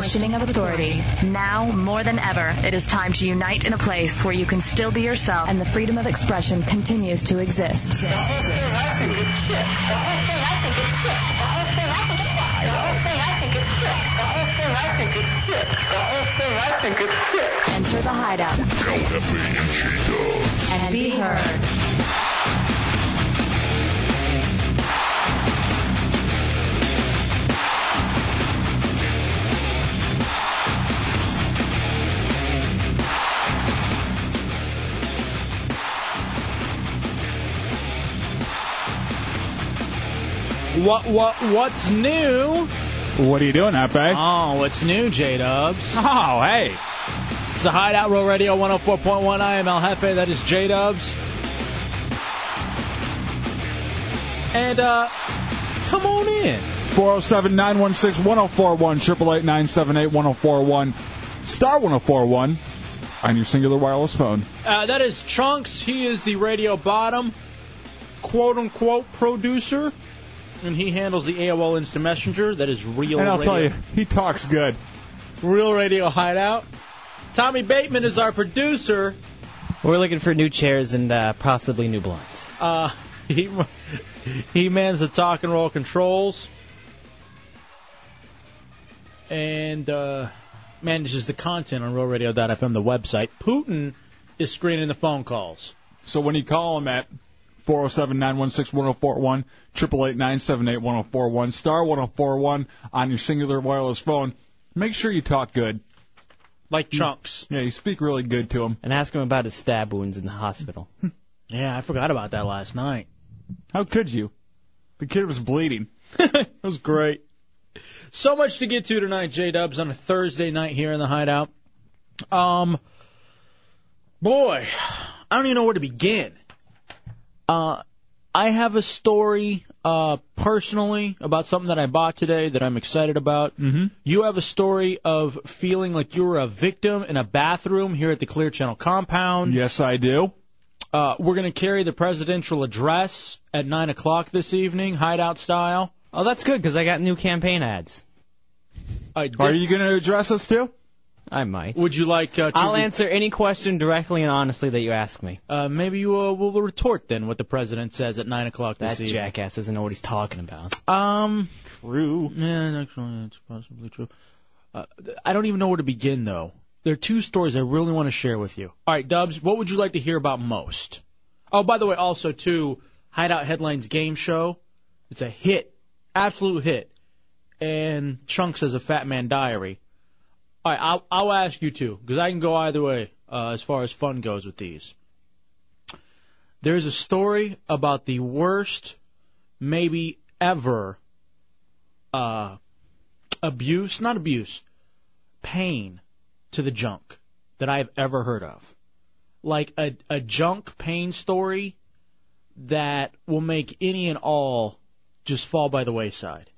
questioning of authority. Now, more than ever, it is time to unite in a place where you can still be yourself and the freedom of expression continues to exist. The whole thing I think it's sick. Enter the Hideout. El Hepe and J-Dubs. And be heard. What's new? What are you doing, Hepe? Oh, what's new, J-Dubs? Oh, hey. It's the Hideout Roll Radio 104.1. I am El Hepe. That is J-Dubs. And, come on in. 407-916-1041, 888-978-1041, star 1041 on your singular wireless phone. That is Chunks. He is the Radio Bottom, quote-unquote, producer. And he handles the AOL Instant Messenger. That is Real Radio. And I'll tell you, he talks good. Real Radio Hideout. Tommy Bateman is our producer. We're looking for new chairs and possibly new blinds. He mans the talk and roll controls. And manages the content on realradio.fm, the website. Putin is screening the phone calls. So when you call him at 407-916-1041, 888-978-1041, star 1041 on your singular wireless phone. Make sure you talk good. Like Chunks. Yeah, you speak really good to him. And ask him about his stab wounds in the hospital. Yeah, I forgot about that last night. How could you? The kid was bleeding. That was great. So much to get to tonight, J-Dubs, on a Thursday night here in the Hideout. Boy, I don't even know where to begin. I have a story personally about something that I bought today that I'm excited about. Mm-hmm. You have a story of feeling like you were a victim in a bathroom here at the Clear Channel compound. Yes, I do. We're going to carry the presidential address at 9 o'clock this evening, Hideout style. Oh, that's good because I got new campaign ads. Are you going to address us too? I might. Would you like to... I'll answer any question directly and honestly that you ask me. Maybe you will retort then what the president says at 9 o'clock this evening. That jackass doesn't know what he's talking about. True. Yeah, actually, that's possibly true. I don't even know where to begin, though. There are two stories I really want to share with you. All right, Dubs, what would you like to hear about most? Oh, by the way, also, too, Hideout Headlines game show. It's a hit. Absolute hit. And Chunks has a Fat Man Diary. All right, I'll ask you two, because I can go either way as far as fun goes with these. There's a story about the worst, maybe ever, pain to the junk that I've ever heard of. Like a junk pain story that will make any and all just fall by the wayside.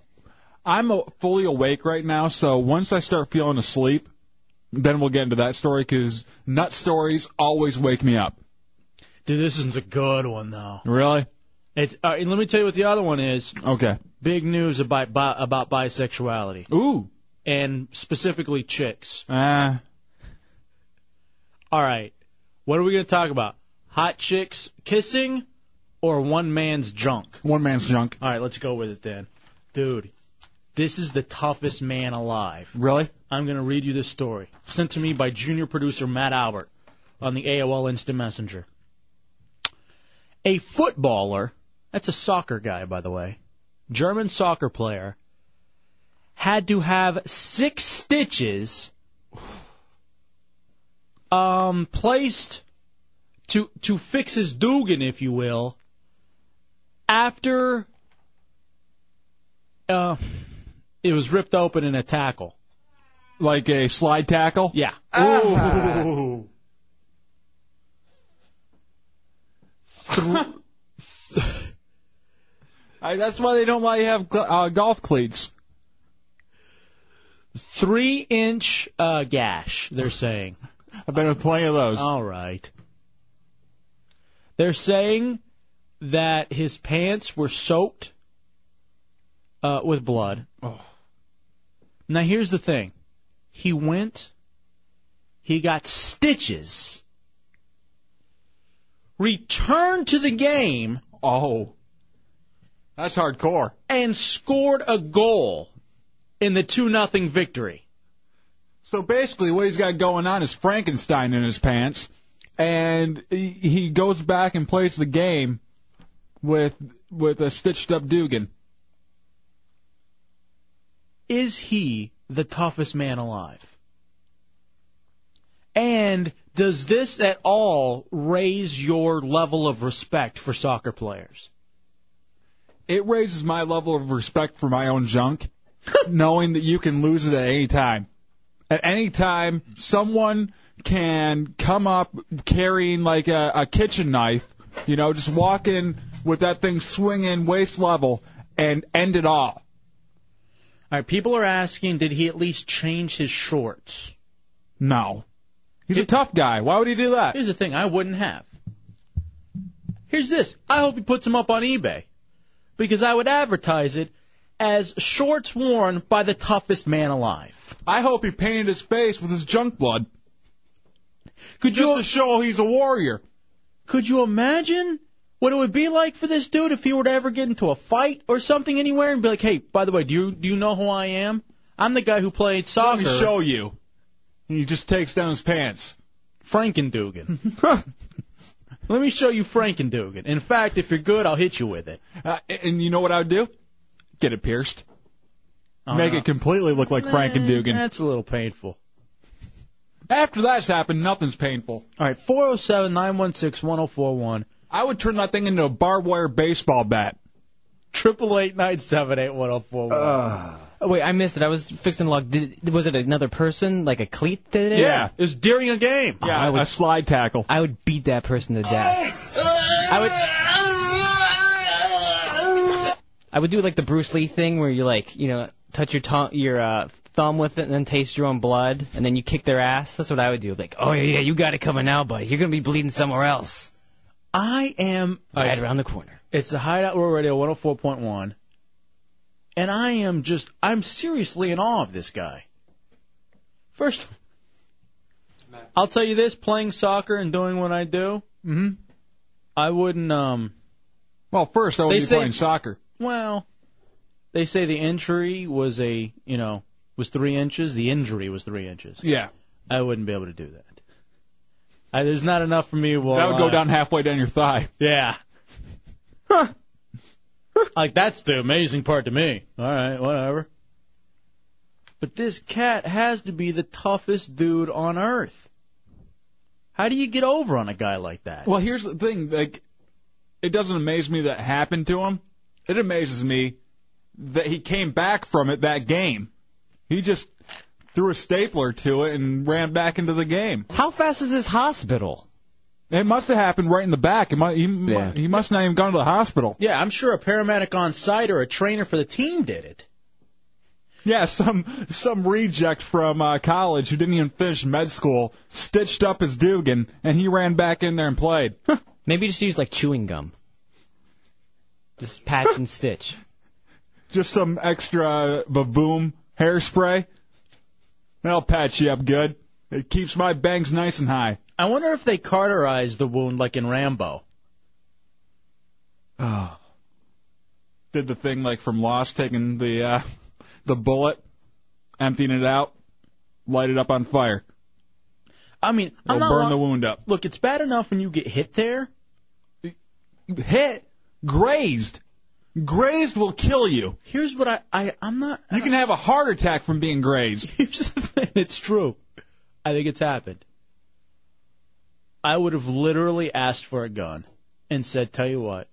I'm fully awake right now, so once I start feeling asleep, then we'll get into that story, because nut stories always wake me up. Dude, this is a good one, though. Really? Let me tell you what the other one is. Okay. Big news about bisexuality. Ooh. And specifically chicks. All right. What are we going to talk about? Hot chicks kissing or one man's junk? One man's junk. All right, let's go with it then. Dude. This is the toughest man alive. Really? I'm going to read you this story, sent to me by junior producer Matt Albert on the AOL Instant Messenger. A footballer, that's a soccer guy, by the way, German soccer player, had to have 6 stitches placed to fix his Dugan, if you will, after... It was ripped open in a tackle. Like a slide tackle? Yeah. Ooh. 3 that's why they don't let you have golf cleats. 3-inch gash, they're saying. I've been with plenty of those. All right. They're saying that his pants were soaked with blood. Oh. Now, here's the thing. He went, he got stitches, returned to the game. Oh, that's hardcore. And scored a goal in the 2-0 victory. So basically what he's got going on is Frankenstein in his pants, and he goes back and plays the game with a stitched-up Dugan. Is he the toughest man alive? And does this at all raise your level of respect for soccer players? It raises my level of respect for my own junk, knowing that you can lose it at any time. At any time, someone can come up carrying like a kitchen knife, you know, just walk in with that thing swinging waist level and end it all. All right, people are asking, did he at least change his shorts? No. He's a tough guy. Why would he do that? Here's the thing. I wouldn't have. Here's this. I hope he puts them up on eBay, because I would advertise it as shorts worn by the toughest man alive. I hope he painted his face with his junk blood. Just to show he's a warrior. Could you imagine what it would be like for this dude if he were to ever get into a fight or something anywhere and be like, hey, by the way, do you know who I am? I'm the guy who played soccer. Let me show you. And he just takes down his pants. Frankendugan. Let me show you Frankendugan. In fact, if you're good, I'll hit you with it. And you know what I would do? Get it pierced. Make it completely look like Frankendugan. That's a little painful. After that's happened, nothing's painful. All right, 407-916-1041. I would turn that thing into a barbed wire baseball bat. 888-978-1041. Oh, wait, I missed it. I was fixing to log. Was it another person, like a cleat that did it? Yeah, it was during a game. Yeah, a slide tackle. I would beat that person to death. I would do like the Bruce Lee thing where you like, you know, touch your thumb with it and then taste your own blood and then you kick their ass. That's what I would do. Like, oh yeah, you got it coming out, buddy. You're gonna be bleeding somewhere else. I am right around the corner. It's the Hideout World Radio 104.1. And I'm seriously in awe of this guy. First, I'll tell you this, playing soccer and doing what I do, I wouldn't, well, first, I wouldn't be playing soccer. Well, they say the injury was was 3 inches. The injury was 3 inches. Yeah. I wouldn't be able to do that. There's not enough for me. Well, that would go down halfway down your thigh. Yeah. Like, that's the amazing part to me. All right, whatever. But this cat has to be the toughest dude on earth. How do you get over on a guy like that? Well, here's the thing. Like, it doesn't amaze me that it happened to him. It amazes me that he came back from it that game. He just threw a stapler to it and ran back into the game. How fast is this hospital? It must have happened right in the back. He must not even gone to the hospital. Yeah, I'm sure a paramedic on site or a trainer for the team did it. Yeah, some reject from college who didn't even finish med school stitched up his Dugan, and he ran back in there and played. Maybe just use, like, chewing gum. Just patch and stitch. Just some extra Vavoom hairspray. That'll patch you up good. It keeps my bangs nice and high. I wonder if they cauterize the wound like in Rambo. Oh. Did the thing like from Lost, taking the bullet, emptying it out, light it up on fire. I mean, it'll burn the wound up. Look, it's bad enough when you get hit there. Hit? Grazed. Grazed will kill you. Here's what I'm not... You can have a heart attack from being grazed. Here's the thing. It's true. I think it's happened. I would have literally asked for a gun and said, tell you what,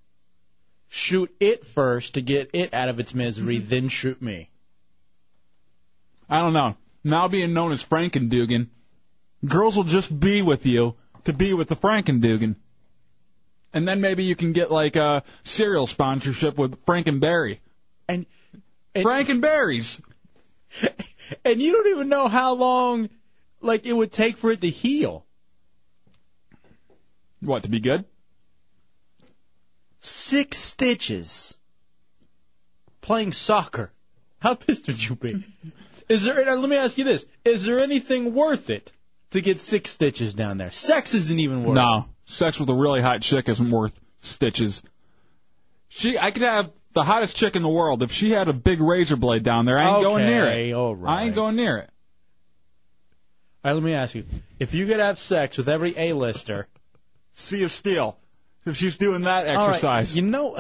shoot it first to get it out of its misery, then shoot me. I don't know. Now being known as Frankendugan, girls will just be with you to be with the Frankendugan. And then maybe you can get, like, a cereal sponsorship with Frankenberry. And Frankenberries! And you don't even know how long, like, it would take for it to heal. What, to be good? 6 stitches. Playing soccer. How pissed would you be? Is there? Let me ask you this: is there anything worth it to get six stitches down there? Sex isn't even worth. No, sex with a really hot chick isn't worth stitches. I could have the hottest chick in the world if she had a big razor blade down there. I ain't going near it. All right. I ain't going near it. All right, let me ask you: if you could have sex with every A-lister, Sea of Steel, if she's doing that exercise, all right, you know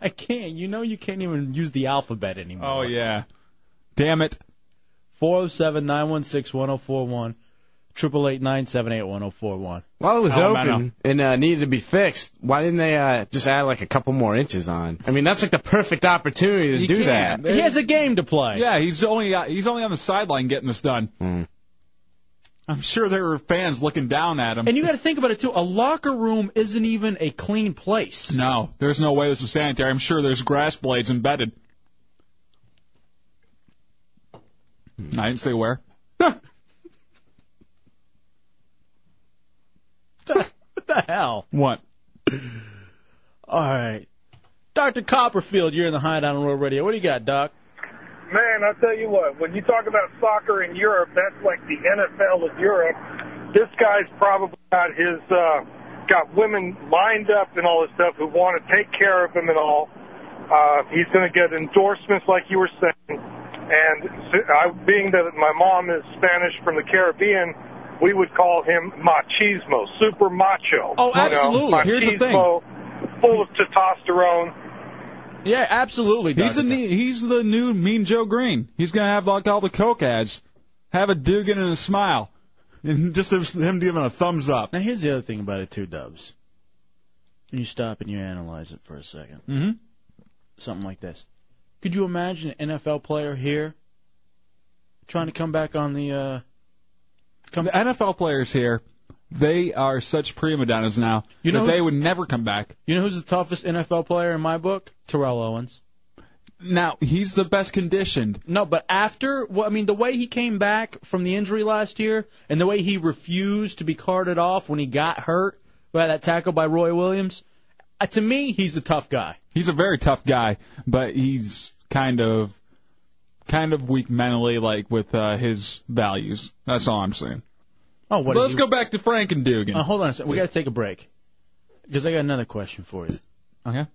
I can't. You know you can't even use the alphabet anymore. Oh yeah, damn it. 407-916-1041, 888-978-1041. While it was open and needed to be fixed, why didn't they just add like a couple more inches on? I mean, that's like the perfect opportunity to do that. He has a game to play. Yeah, he's only on the sideline getting this done. Mm. I'm sure there were fans looking down at him. And you got to think about it, too. A locker room isn't even a clean place. No, there's no way this was sanitary. I'm sure there's grass blades embedded. I didn't say where. What the hell? What? All right. Dr. Copperfield, you're in the Hideout Road Radio. What do you got, Doc? Man, I'll tell you what, when you talk about soccer in Europe, that's like the NFL of Europe. This guy's probably got his, got women lined up and all this stuff who want to take care of him and all. He's going to get endorsements like you were saying. And being that my mom is Spanish from the Caribbean, we would call him machismo, super macho. Oh, absolutely. You know, machismo, here's the thing. Full of testosterone. Yeah, absolutely. He's the new Mean Joe Green. He's going to have like all the Coke ads, have a Dugan and a smile, and just him giving a thumbs up. Now, here's the other thing about it, too, Dubs. You stop and you analyze it for a second. Mm-hmm. Something like this. Could you imagine an NFL player here trying to come back on the... The NFL players here, they are such prima donnas now that they would never come back. You know who's the toughest NFL player in my book? Terrell Owens. Now, he's the best conditioned. No, but the way he came back from the injury last year and the way he refused to be carted off when he got hurt by that tackle by Roy Williams, to me, he's a tough guy. He's a very tough guy, but he's kind of weak mentally, like with his values. That's all I'm saying. Oh, let's go back to Frank and Dugan. Hold on a second. We got to take a break because I got another question for you. Okay.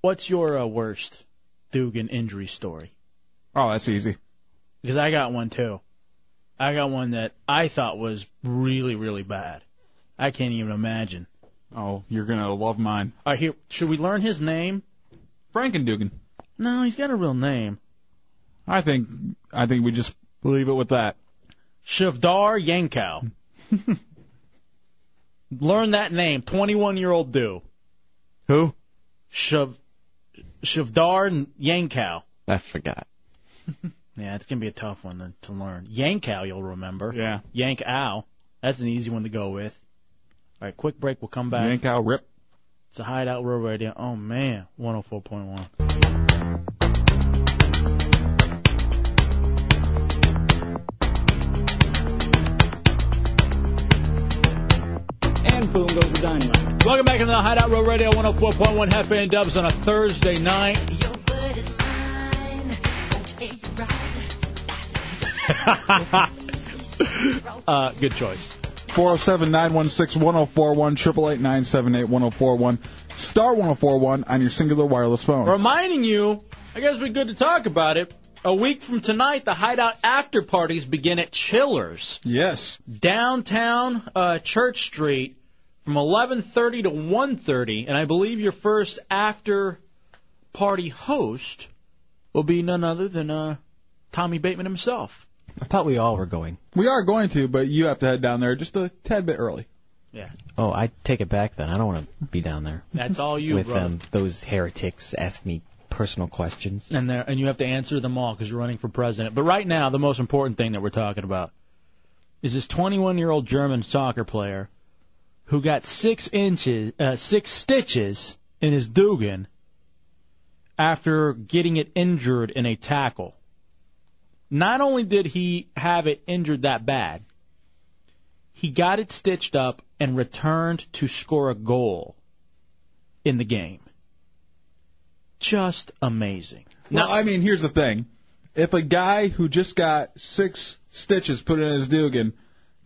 What's your worst Dugan injury story? Oh, that's easy. Because I got one, too. I got one that I thought was really, really bad. I can't even imagine. Oh, you're going to love mine. All right, should we learn his name? Frank and Dugan. No, he's got a real name. I think we just leave it with that. Shivdar Yankow. Learn that name, 21-year-old dude. Who? Shivdar Yankow. I forgot. Yeah, it's going to be a tough one to learn. Yankow, you'll remember. Yeah. Yankow. That's an easy one to go with. All right, quick break. We'll come back. Yankow, rip. It's a Hideout Road Radio. Oh, man. 104.1. Boom goes the dynamite. Welcome back to the Hideout Road Radio 104.1 Hefe and Dubs on a Thursday night. Your word is mine. Don't take it right. Good choice. 407-916-1041, 888-978-1041, star 1041 on your singular wireless phone. Reminding you, I guess we're good to talk about it. A week from tonight, the Hideout after parties begin at Chillers. Yes. Downtown Church Street. From 11:30 to 1:30, and I believe your first after-party host will be none other than Tommy Bateman himself. I thought we all were going. We are going to, but you have to head down there just a tad bit early. Yeah. Oh, I take it back then. I don't want to be down there. That's all you, with those heretics ask me personal questions. And you have to answer them all because you're running for president. But right now, the most important thing that we're talking about is this 21-year-old German soccer player who got 6 stitches in his Dugan after getting it injured in a tackle. Not only did he have it injured that bad, he got it stitched up and returned to score a goal in the game. Just amazing. Well, now, here's the thing. if a guy who just got 6 stitches put in his Dugan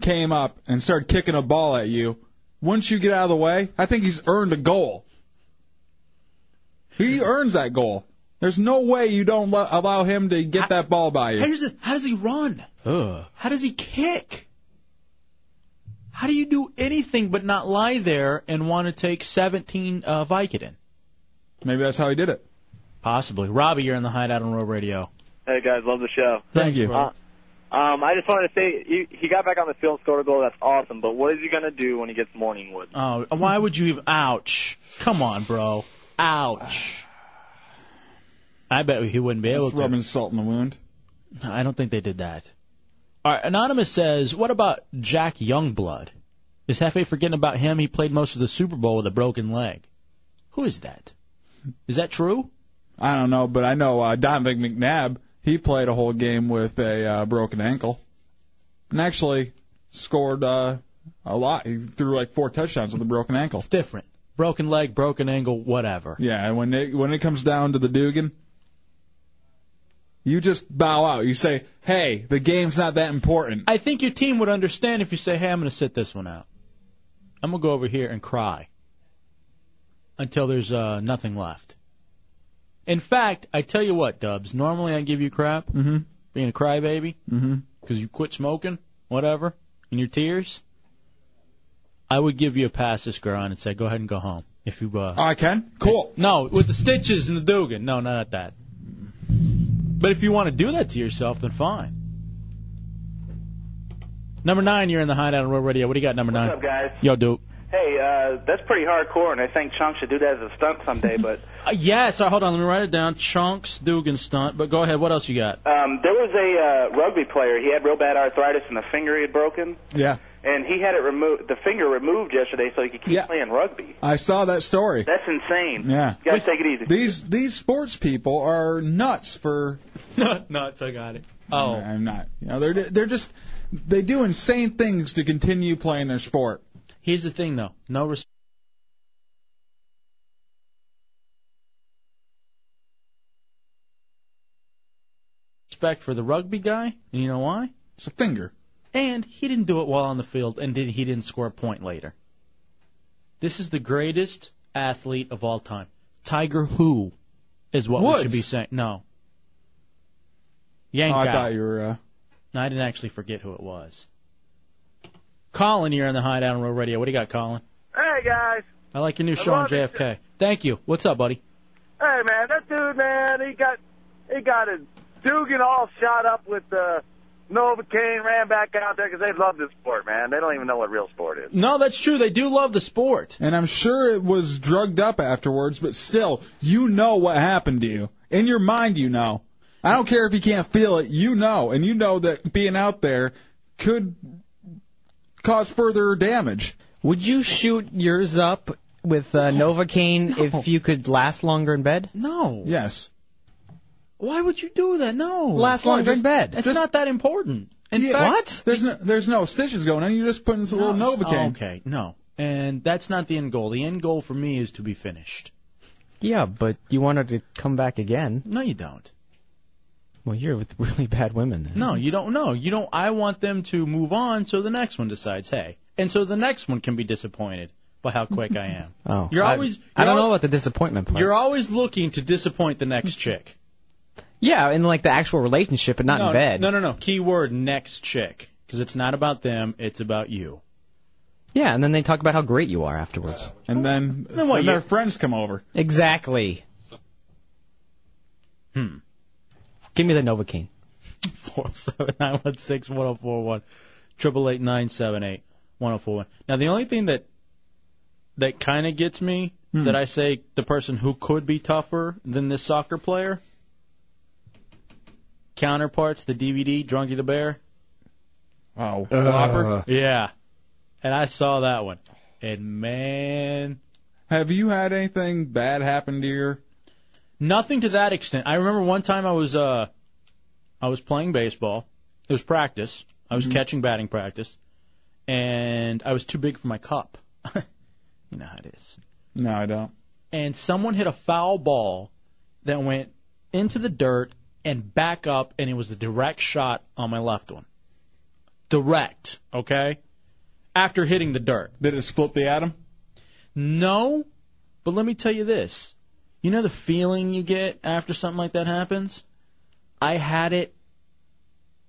came up and started kicking a ball at you, wouldn't you get out of the way? I think he's earned a goal. He earns that goal. There's no way you don't allow him to get that ball by you. How does he run? How does he kick? How do you do anything but not lie there and want to take 17 Vicodin? Maybe that's how he did it. Possibly. Robbie, you're in the Hideout on Road Radio. Hey, guys. Love the show. Thank you. I just wanted to say, he got back on the field and scored a goal. That's awesome. But what is he going to do when he gets morning wood? Oh, why would you even? Ouch. Come on, bro. Ouch. I bet he wouldn't be able to. Rubbing salt in the wound. I don't think they did that. All right, Anonymous says, what about Jack Youngblood? Is Hefe forgetting about him? He played most of the Super Bowl with a broken leg. Who is that? Is that true? I don't know, but I know Dominic McNabb, he played a whole game with a broken ankle and actually scored a lot. He threw like 4 touchdowns with a broken ankle. It's different. Broken leg, broken ankle, whatever. Yeah, when it comes down to the Dugan, you just bow out. You say, hey, the game's not that important. I think your team would understand if you say, hey, I'm going to sit this one out. I'm going to go over here and cry until there's nothing left. In fact, I tell you what, Dubs, normally I give you crap, being a crybaby, because you quit smoking, whatever, in your tears. I would give you a pass this girl and say, go ahead and go home. If you. I can? Cool. No, with the stitches and the Dugan. No, not that. But if you want to do that to yourself, then fine. Number 9, you're in the Hideout on Road Radio. What do you got, number 9? What's up, guys? Yo, Duke. Hey, that's pretty hardcore, and I think Chunks should do that as a stunt someday. But yes, hold on, let me write it down. Chunks Dugan stunt. But go ahead, what else you got? There was a rugby player. He had real bad arthritis, and the finger he had broken. Yeah. And he had it removed, the finger removed yesterday, so he could keep playing rugby. I saw that story. That's insane. Yeah. You guys take it easy. These sports people are nuts for nuts. I got it. Oh, no, I'm not. You know, they're just they do insane things to continue playing their sport. Here's the thing, though. No respect. Respect for the rugby guy, and you know why? It's a finger. And he didn't do it while on the field, and he didn't score a point later. This is the greatest athlete of all time. Tiger who is what Woods. We should be saying. No. Yankow. Oh, I thought you were... No, I didn't actually forget who it was. Colin, you're in the Hideout on Road Radio. What do you got, Colin? Hey, guys. I like your new show on JFK. Thank you. What's up, buddy? Hey, man, that dude, man, he got his Dugan all shot up with Novocaine, ran back out there because they love this sport, man. They don't even know what real sport is. No, that's true. They do love the sport. And I'm sure it was drugged up afterwards, but still, you know what happened to you. In your mind, you know. I don't care if you can't feel it. You know. And you know that being out there could cause further damage. Would you shoot yours up with Novocaine if you could last longer in bed? No. Yes. Why would you do that? No. Last longer in bed. It's not that important. In fact, what? There's no stitches going on. You're just putting some little Novocaine. Oh, okay. No. And that's not the end goal. The end goal for me is to be finished. Yeah, but you want her to come back again. No, you don't. Well, you're with really bad women then. No, you don't know. You don't. I want them to move on so the next one decides, hey. And so the next one can be disappointed by how quick I am. Oh. I don't know about the disappointment part. You're always looking to disappoint the next chick. Yeah, in like the actual relationship, but not in bed. No. Keyword, next chick. Because it's not about them, it's about you. Yeah, and then they talk about how great you are afterwards. And then their friends come over. Exactly. Give me the Novocaine. 479161041 888-978-1041. Now the only thing that kind of gets me that I say the person who could be tougher than this soccer player counterparts the DVD Drunky the Bear. Oh, Whopper. Yeah, and I saw that one. And man, have you had anything bad happen to you? Nothing to that extent. I remember one time I was playing baseball. It was practice. I was catching batting practice, and I was too big for my cup. You know how it is. No, I don't. And someone hit a foul ball that went into the dirt and back up, and it was the direct shot on my left one. Direct, okay? After hitting the dirt. Did it split the atom? No, but let me tell you this. You know the feeling you get after something like that happens? I had it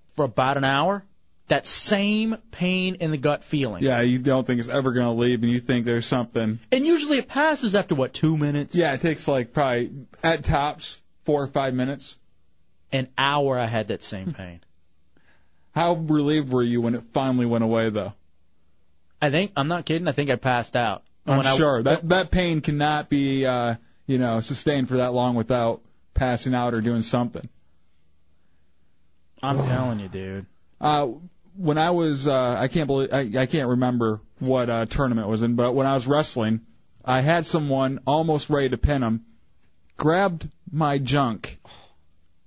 for about an hour. That same pain in the gut feeling. Yeah, you don't think it's ever going to leave, and you think there's something. And usually it passes after, what, 2 minutes? Yeah, it takes like probably, at tops, 4 or 5 minutes. An hour I had that same pain. How relieved were you when it finally went away, though? I'm not kidding, I think I passed out. I'm sure. That pain cannot be, sustained for that long without passing out or doing something. I'm telling you, dude. When I was, I can't remember what tournament it was in, but when I was wrestling, I had someone almost ready to pin him, grabbed my junk,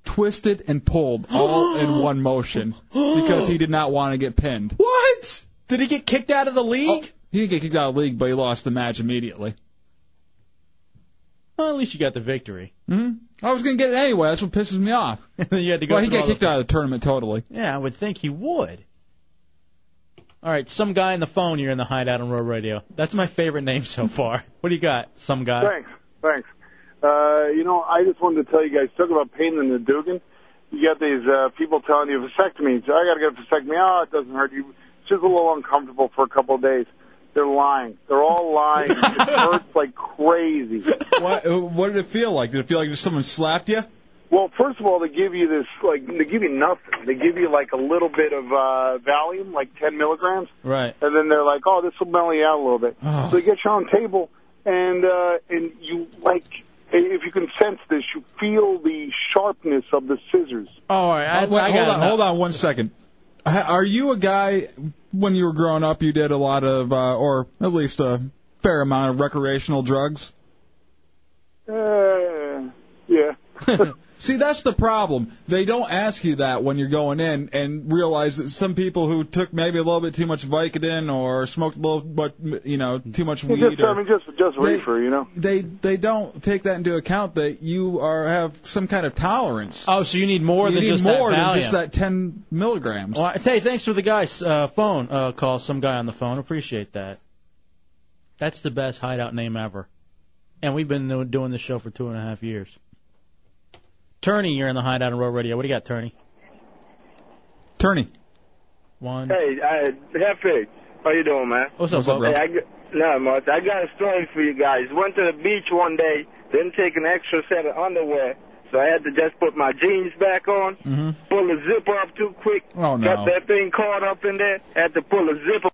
twisted and pulled all in one motion because he did not want to get pinned. What? Did he get kicked out of the league? Oh, he didn't get kicked out of the league, but he lost the match immediately. Well, at least you got the victory. Mm-hmm. I was going to get it anyway. That's what pisses me off. You had to go. Well, he got kicked out of the tournament totally. Yeah, I would think he would. All right, some guy on the phone. You're in the Hideout on Road Radio. That's my favorite name so far. What do you got, some guy? Thanks. I just wanted to tell you guys, talk about pain in the Dugan. You got these people telling you, vasectomy. So I got to get a vasectomy. Oh, it doesn't hurt you. It's just a little uncomfortable for a couple of days. They're lying. They're all lying. It hurts like crazy. What did it feel like? Did it feel like someone slapped you? Well, first of all, they give you this, like, they give you nothing. They give you, like, a little bit of Valium, like 10 milligrams. Right. And then they're like, oh, this will mellow you out a little bit. Oh. So you get you on the table, and you, like, if you can sense this, you feel the sharpness of the scissors. Oh, all right. Hold on 1 second. Are you a guy, when you were growing up, you did a lot of, or at least a fair amount of recreational drugs? Yeah. See, that's the problem. They don't ask you that when you're going in and realize that some people who took maybe a little bit too much Vicodin or smoked a little bit, too much weed. Just reefer, They don't take that into account that you have some kind of tolerance. Oh, so you need more than just that 10 milligrams. Well, hey, thanks for the guy's phone call, some guy on the phone. Appreciate that. That's the best Hideout name ever. And we've been doing this show for 2.5 years. Turney, you're in the Hideout on Road Radio. What do you got, Turney? Hey, Hefe, how you doing, man? What's up, bro? Hey, I got a story for you guys. Went to the beach one day, didn't take an extra set of underwear, so I had to just put my jeans back on, pull the zipper up too quick, got that thing caught up in there, had to pull the zipper.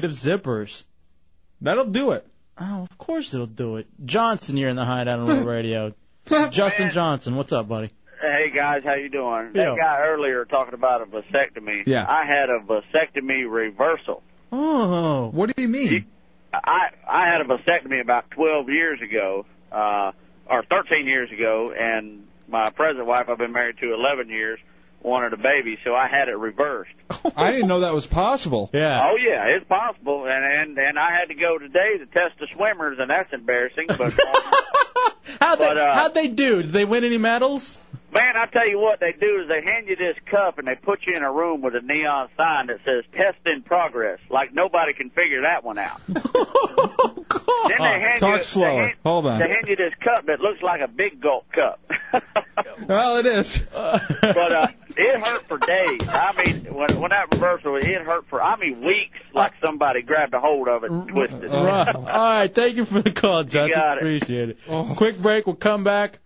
Of zippers. That'll do it. Oh, of course it'll do it. Johnson, you're in the Hideout on the radio. Justin Johnson, what's up, buddy? Hey, guys, how you doing? That guy earlier talking about a vasectomy. Yeah. I had a vasectomy reversal. Oh, what do you mean? I had a vasectomy about 12 years ago, or 13 years ago, and my present wife, I've been married to 11 years, wanted a baby, so I had it reversed. I didn't know that was possible. Yeah. Oh, yeah, it's possible, and I had to go today to test the swimmers, and that's embarrassing. But how'd they do? Did they win any medals? Man, I tell you what they do is they hand you this cup, and they put you in a room with a neon sign that says, test in progress, like nobody can figure that one out. Oh, God. Then they hand They hand you this cup that looks like a big gulp cup. Well, it is. But it hurt for days. I mean, when that reversal, it hurt for, weeks, like somebody grabbed a hold of it and twisted it. Right. All right, thank you for the call, Justin. Appreciate it. Oh. Quick break. We'll come back.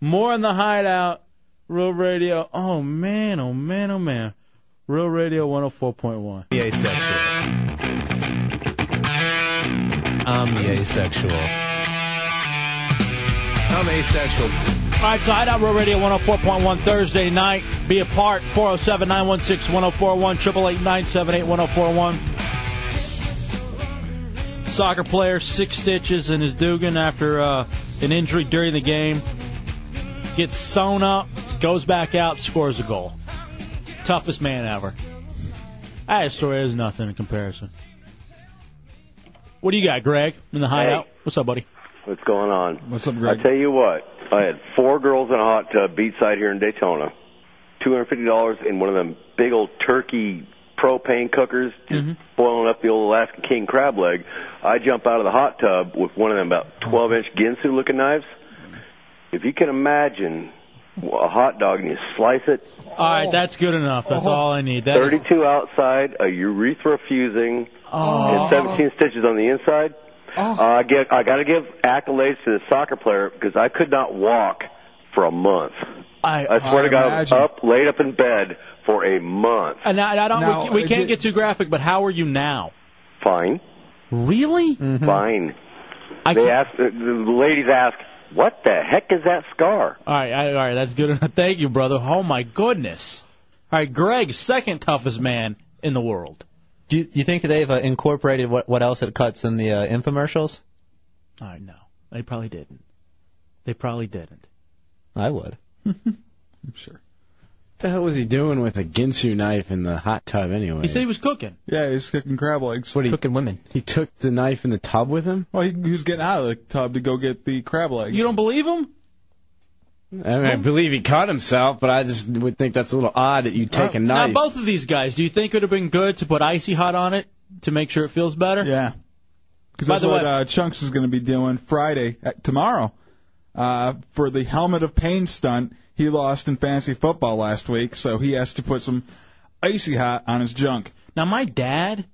More on the Hideout. Real Radio. Oh, man. Real Radio 104.1. The asexual. I'm the asexual. I'm asexual. All right, so Hideout Road Radio 104.1 Thursday night. Be a part, 407-916-1041, 888-978-1041. Soccer player, 6 stitches in his Dugan after an injury during the game. Gets sewn up, goes back out, scores a goal. Toughest man ever. That story is nothing in comparison. What do you got, Greg, in the Hideout? Hey. What's up, buddy? What's going on? What's up, Greg? I tell you what. I had 4 girls in a hot tub beachside here in Daytona. $250 in one of them big old turkey propane cookers, just boiling up the old Alaska king crab leg. I jump out of the hot tub with one of them about 12-inch Ginsu-looking knives. If you can imagine a hot dog and you slice it. All right, that's good enough. That's all I need. 32 outside, a urethra fusing, and 17 stitches on the inside. I got to give accolades to the soccer player because I could not walk for a month. I swear to God, I was up, laid up in bed for a month. And we can't get too graphic, but how are you now? Fine. Really? Mm-hmm. Fine. The ladies asked, what the heck is that scar? All right, that's good enough. Thank you, brother. Oh, my goodness. All right, Greg, second toughest man in the world. Do you think that they've incorporated what else it cuts in the infomercials? All right, no. They probably didn't. I would. I'm sure. What the hell was he doing with a Ginsu knife in the hot tub anyway? He said he was cooking. Yeah, he was cooking crab legs. Cooking women. He took the knife in the tub with him? Well, he was getting out of the tub to go get the crab legs. You don't believe him? I mean, I believe he cut himself, but I just would think that's a little odd that you take a knife. Now, both of these guys, do you think it would have been good to put Icy Hot on it to make sure it feels better? Yeah. Because that's what Chunks is going to be doing Friday, tomorrow, for the Helmet of Pain stunt. He lost in fantasy football last week, so he has to put some Icy Hot on his junk. Now, my dad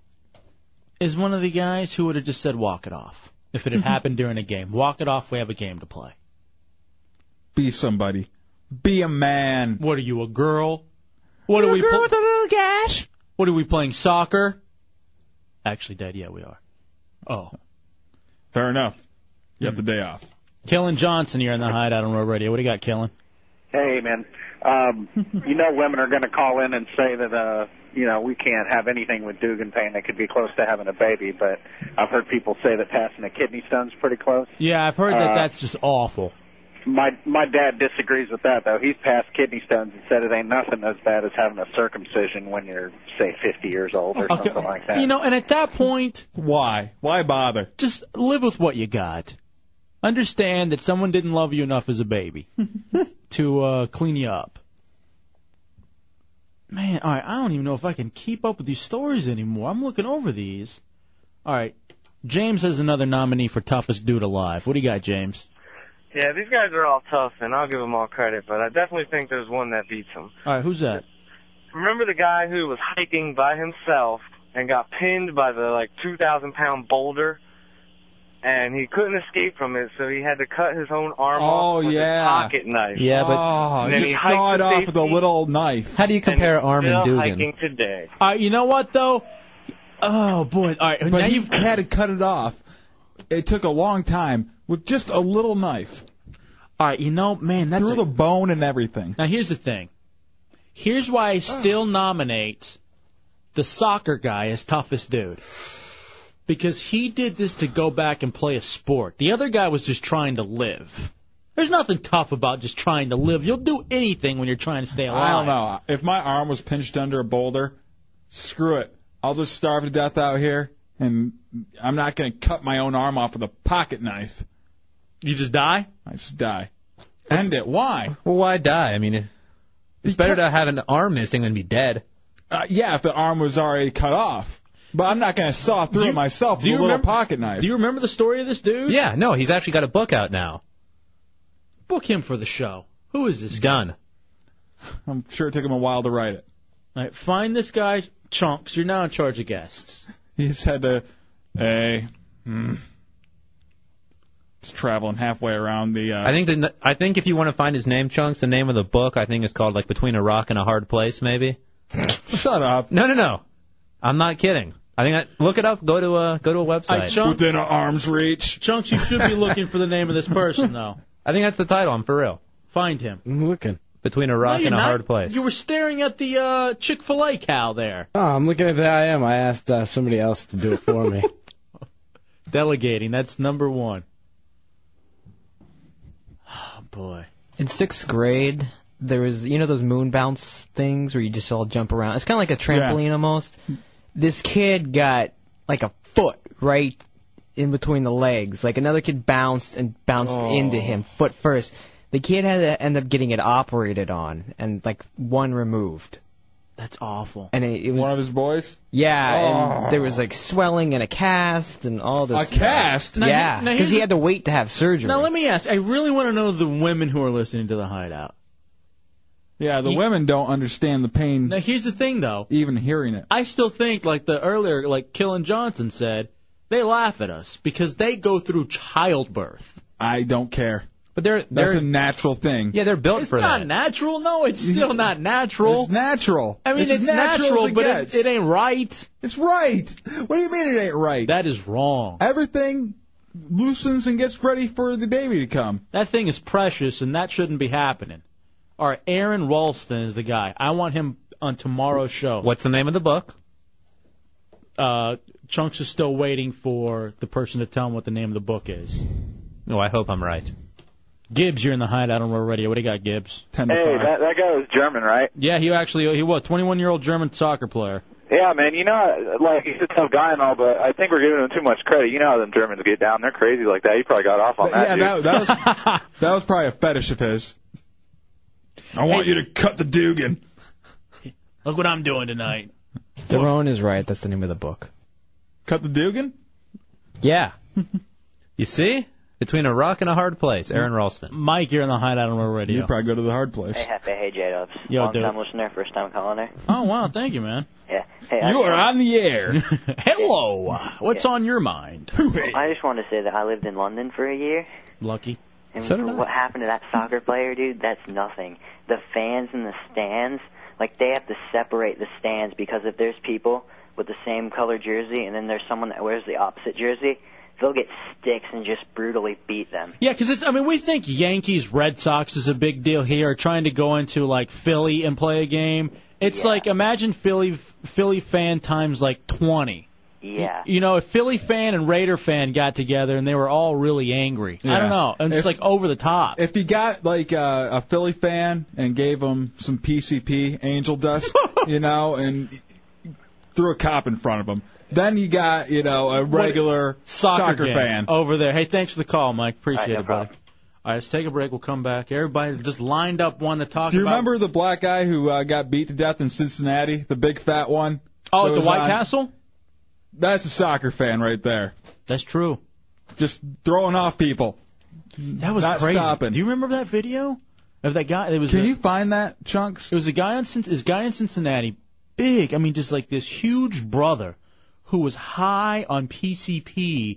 is one of the guys who would have just said, walk it off, if it had happened during a game. Walk it off, we have a game to play. Be somebody. Be a man. What are you, a girl? What are we girl with a little gash? What are we playing, soccer? Actually, Dad, yeah, we are. Oh. Fair enough. You have the day off. Kellen Johnson here in the Hideout on Road Radio. What do you got, Kellen? Hey, man. You know women are going to call in and say that, we can't have anything with Dugan pain that could be close to having a baby, but I've heard people say that passing a kidney stone's pretty close. Yeah, I've heard that that's just awful. My dad disagrees with that, though. He's passed kidney stones and said it ain't nothing as bad as having a circumcision when you're, say, 50 years old or something like that. You know, and at that point... Why? Why bother? Just live with what you got. Understand that someone didn't love you enough as a baby to clean you up. Man, all right, I don't even know if I can keep up with these stories anymore. I'm looking over these. All right, James has another nominee for Toughest Dude Alive. What do you got, James? Yeah, these guys are all tough, and I'll give them all credit, but I definitely think there's one that beats them. All right, who's that? Remember the guy who was hiking by himself and got pinned by the, 2,000-pound boulder, and he couldn't escape from it, so he had to cut his own arm off with his pocket knife. Yeah, but he saw it off with a little knife. How do you compare Arm and Dugan? Hiking today. All right, you know what, though? Oh, boy. All right, but now you've had to cut it off. It took a long time. With just a little knife. All right, that's... Through the bone and everything. Now, here's the thing. Here's why I still nominate the soccer guy as toughest dude. Because he did this to go back and play a sport. The other guy was just trying to live. There's nothing tough about just trying to live. You'll do anything when you're trying to stay alive. I don't know. If my arm was pinched under a boulder, screw it. I'll just starve to death out here, and I'm not going to cut my own arm off with a pocket knife. You just die? I just die. End it. Why? Well, why die? I mean, it's better to have an arm missing than be dead. Yeah, if the arm was already cut off. But I'm not going to saw through it myself with a little pocket knife. Do you remember the story of this dude? Yeah, no, he's actually got a book out now. Book him for the show. Who is this guy? Done. I'm sure it took him a while to write it. All right, find this guy, Chunks. You're now in charge of guests. He's had to... It's traveling halfway around the... I think if you want to find his name, Chunks, the name of the book I think is called Between a Rock and a Hard Place, maybe. Shut up. No. I'm not kidding. I think look it up. Go to a website. Within an arm's reach. Chunks, you should be looking for the name of this person, though. I think that's the title. I'm for real. Find him. I'm looking. Between a Rock and a Hard Place. You were staring at the Chick-fil-A cow there. Oh, I'm looking at the IM. I asked somebody else to do it for me. Delegating. That's number one. Oh, boy. In sixth grade, there was, you know, those moon bounce things where you just all jump around. It's kind of like a trampoline almost. This kid got like a foot right in between the legs. Like another kid bounced into him foot first. The kid had to end up getting it operated on and, like, one removed. That's awful. And it was one of his boys? Yeah, and there was, like, swelling and a cast and all this stuff. A cast? Yeah, because he had to wait to have surgery. Now, let me ask. I really want to know the women who are listening to The Hideout. Yeah, the women don't understand the pain. Now, here's the thing, though. Even hearing it. I still think, like the earlier, like Killen Johnson said, they laugh at us because they go through childbirth. I don't care. But that's a natural thing. Yeah, they're built for that. It's not natural. No, it's still not natural. It's natural. I mean, it's natural, but it ain't right. It's right. What do you mean it ain't right? That is wrong. Everything loosens and gets ready for the baby to come. That thing is precious, and that shouldn't be happening. All right, Aaron Ralston is the guy. I want him on tomorrow's show. What's the name of the book? Chunks is still waiting for the person to tell him what the name of the book is. Oh, I hope I'm right. Gibbs, you're in the Hideout on Roll Radio. What do you got, Gibbs? Hey, that guy was German, right? Yeah, he was 21-year-old German soccer player. Yeah, man, you know, like, he's a tough guy and all, but I think we're giving him too much credit. You know how them Germans get down. They're crazy like that. He probably got off on that, yeah, dude. That was probably a fetish of his. I want you to cut the Dugan. Look what I'm doing tonight. Theron is right. That's the name of the book. Cut the Dugan? Yeah. You see? Between a Rock and a Hard Place, Aaron Ralston. Mike, you're in the Hideout on Roll Radio. You probably go to the hard place. Hey, Hefe. Hey, J-Dubs. Long-time listener, first-time caller. Oh, wow. Thank you, man. Yeah. Hey, you are on the air. Hello. What's on your mind? I just wanted to say that I lived in London for a year. Lucky. And so what happened to that soccer player, dude, that's nothing. The fans in the stands, like, they have to separate the stands because if there's people with the same color jersey and then there's someone that wears the opposite jersey, they'll get sticks and just brutally beat them. Yeah, because we think Yankees, Red Sox is a big deal here, trying to go into, like, Philly and play a game. It's like, imagine Philly fan times, like, 20. Yeah. You know, if Philly fan and Raider fan got together and they were all really angry. Yeah. I don't know. It's just, like, over the top. If you got, like, a Philly fan and gave him some PCP, angel dust, you know, and threw a cop in front of him. Then you got, you know, a regular soccer fan over there. Hey, thanks for the call, Mike. Appreciate it, buddy. All right, let's take a break. We'll come back. Everybody just lined up wanting to talk about. Do you remember the black guy who got beat to death in Cincinnati? The big fat one? Oh, at the White Castle? That's a soccer fan right there. That's true. Just throwing off people. That was crazy. Not stopping. Do you remember that video of that guy? Can you find that, Chunks? It was a guy in Cincinnati. Big. I mean, just like this huge brother who was high on PCP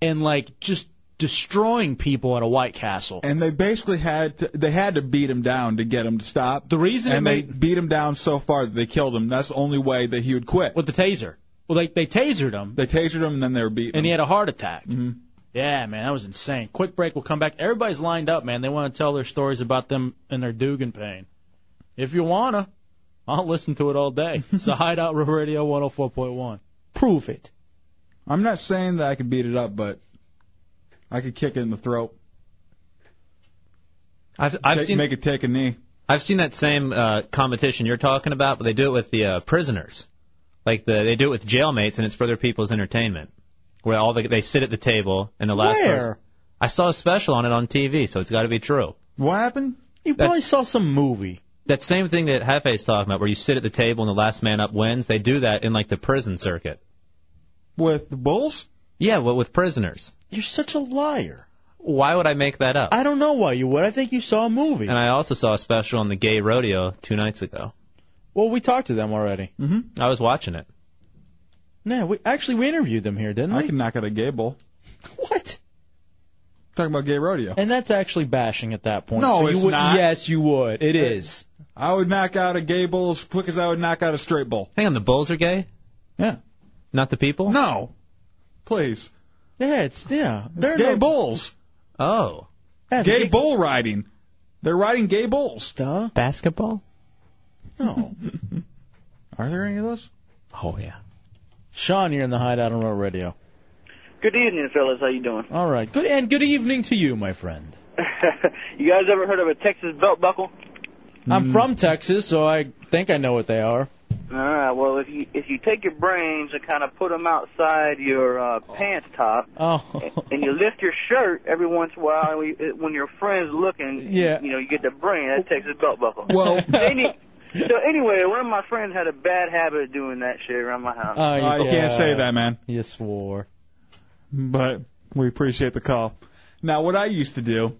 and, like, just destroying people at a White Castle. And they basically had to beat him down to get him to stop. They beat him down so far that they killed him. That's the only way that he would quit. With the taser. Well, they tasered him. They tasered him, and then they were beating him. And he had a heart attack. Mm-hmm. Yeah, man, that was insane. Quick break. We'll come back. Everybody's lined up, man. They want to tell their stories about them and their Dugan pain. If you want to, I'll listen to it all day. It's the Hideout Road Radio 104.1. Prove it. I'm not saying that I could beat it up, but I could kick it in the throat. Make it take a knee. I've seen that same competition you're talking about, but they do it with the prisoners. Like they do it with jailmates, and it's for their people's entertainment. Where they sit at the table, and the last person. I saw a special on it on TV, so it's got to be true. What happened? You probably saw some movie. That same thing that Hefe's talking about, where you sit at the table and the last man up wins, they do that in, like, the prison circuit. With the bulls? Yeah, with prisoners. You're such a liar. Why would I make that up? I don't know why you would. I think you saw a movie. And I also saw a special on the gay rodeo 2 nights ago. Well, we talked to them already. Mm-hmm. I was watching it. Yeah, we interviewed them here, didn't we? I could knock out a gay bull. What? Talking about gay rodeo. And that's actually bashing at that point. No, so it's not. Yes, you would. It is. I would knock out a gay bull as quick as I would knock out a straight bull. Hang on, the bulls are gay? Yeah. Not the people? No. Please. Yeah, they're gay bulls. Oh. That's gay bull riding. They're riding gay bulls. Duh. Basketball? No. Are there any of those? Oh, yeah. Sean, you're in the Hideout on Roll Radio. Good evening, fellas. How you doing? All right. Good, and good evening to you, my friend. You guys ever heard of a Texas belt buckle? I'm from Texas, so I think I know what they are. All right. Well, if you take your brains and kind of put them outside your pants top, and you lift your shirt every once in a while, when your friend's looking, you get the brain. That Texas belt buckle. Well, so anyway, one of my friends had a bad habit of doing that shit around my house. You can't say that, man. You swore. But we appreciate the call. Now, what I used to do,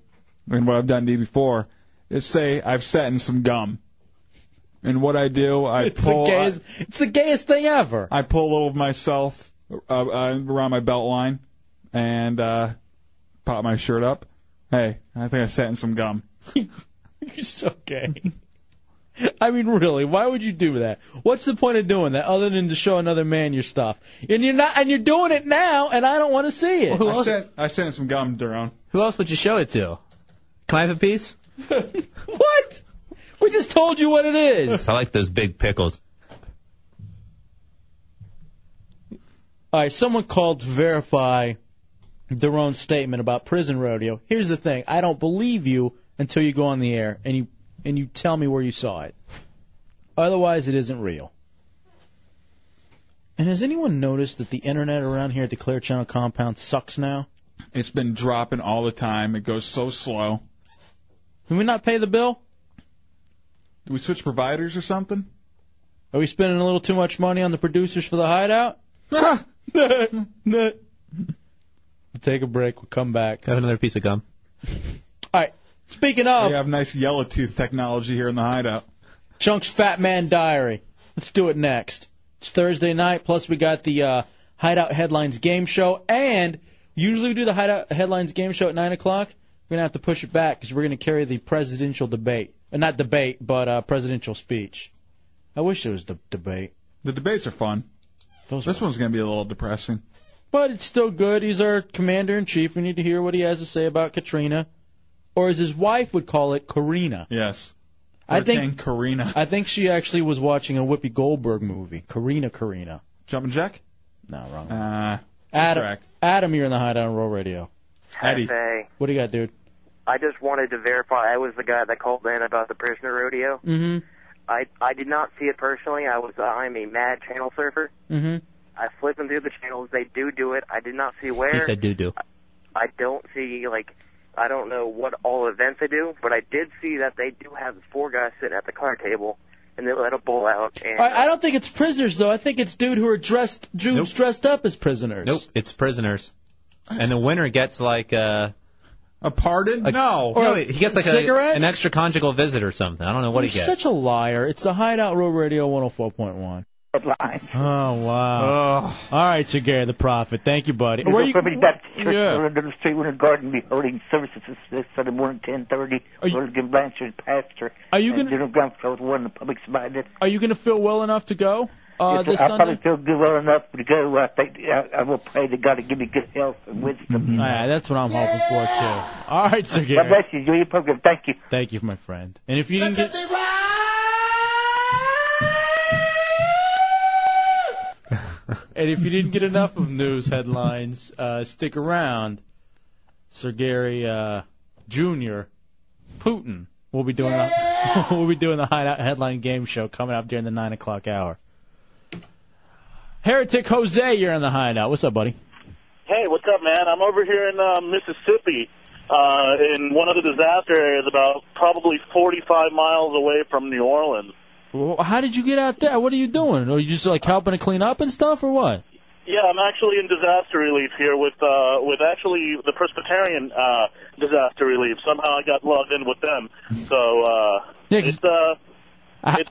and what I've done to you before, is say I've sat in some gum. And what I do, it's the gayest thing ever. I pull over myself around my belt line and pop my shirt up. Hey, I think I sat in some gum. You're so gay. I mean, really, why would you do that? What's the point of doing that other than to show another man your stuff? And you're doing it now, and I don't want to see it. Well, I sent some gum, Daron. Who else would you show it to? Can I have a piece? What? We just told you what it is. I like those big pickles. All right, someone called to verify Daron's statement about prison rodeo. Here's the thing. I don't believe you until you go on the air, and you tell me where you saw it. Otherwise, it isn't real. And has anyone noticed that the internet around here at the Clear Channel compound sucks now? It's been dropping all the time. It goes so slow. Can we not pay the bill? Do we switch providers or something? Are we spending a little too much money on the producers for the Hideout? We'll take a break. We'll come back. Have another piece of gum. All right. Speaking of... We have nice yellow tooth technology here in the Hideout. Chunk's Fat Man Diary. Let's do it next. It's Thursday night, plus we got the Hideout Headlines game show, and usually we do the Hideout Headlines game show at 9 o'clock. We're going to have to push it back because we're going to carry the presidential debate. Not debate, but presidential speech. I wish there was the debate. The debates are fun. This one's going to be a little depressing. But it's still good. He's our commander-in-chief. We need to hear what he has to say about Katrina. Or as his wife would call it, Karina. Yes. Karina. I think she actually was watching a Whoopi Goldberg movie. Karina. Jumpin' Jack? No, wrong. Adam, you're in the Hideout on Roll Radio. Eddie. Hey. What do you got, dude? I just wanted to verify. I was the guy that called in about the prisoner rodeo. Mm-hmm. I did not see it personally. I'm a mad channel surfer. Mm-hmm. I flip them through the channels. They do it. I did not see where. He said do. I don't see, like... I don't know what all events they do, but I did see that they do have four guys sitting at the card table, and they let a bull out. And I don't think it's prisoners, though. I think it's dudes dressed up as prisoners. Nope, it's prisoners. And the winner gets, like, a pardon? He gets, like, an extra conjugal visit or something. I don't know what he gets. You're such a liar. It's the Hideout Road Radio 104.1. Oh, wow. Oh. All right, Sir Gary the Prophet. Thank you, buddy. Where are you going? Church Street, Winter Garden, be holding services this Sunday morning, 10:30. Oregon Blanchard, pastor. Are you going to feel well enough to go this Sunday? I'll probably feel good well enough to go. I think I will pray to God to give me good health and wisdom. Mm-hmm. All right, that's what I'm hoping for, too. All right, Sir Gary. God bless you. Enjoy your program. Thank you. Thank you, my friend. And if you didn't get... And if you didn't get enough of news headlines, stick around. Sir Gary Jr., Putin, will be doing the Hideout Headline Game Show coming up during the 9 o'clock hour. Heretic Jose, you're in the Hideout. What's up, buddy? Hey, what's up, man? I'm over here in Mississippi in one of the disaster areas about probably 45 miles away from New Orleans. How did you get out there? What are you doing? Are you just, like, helping to clean up and stuff, or what? Yeah, I'm actually in disaster relief here with actually the Presbyterian disaster relief. Somehow I got logged in with them. So it's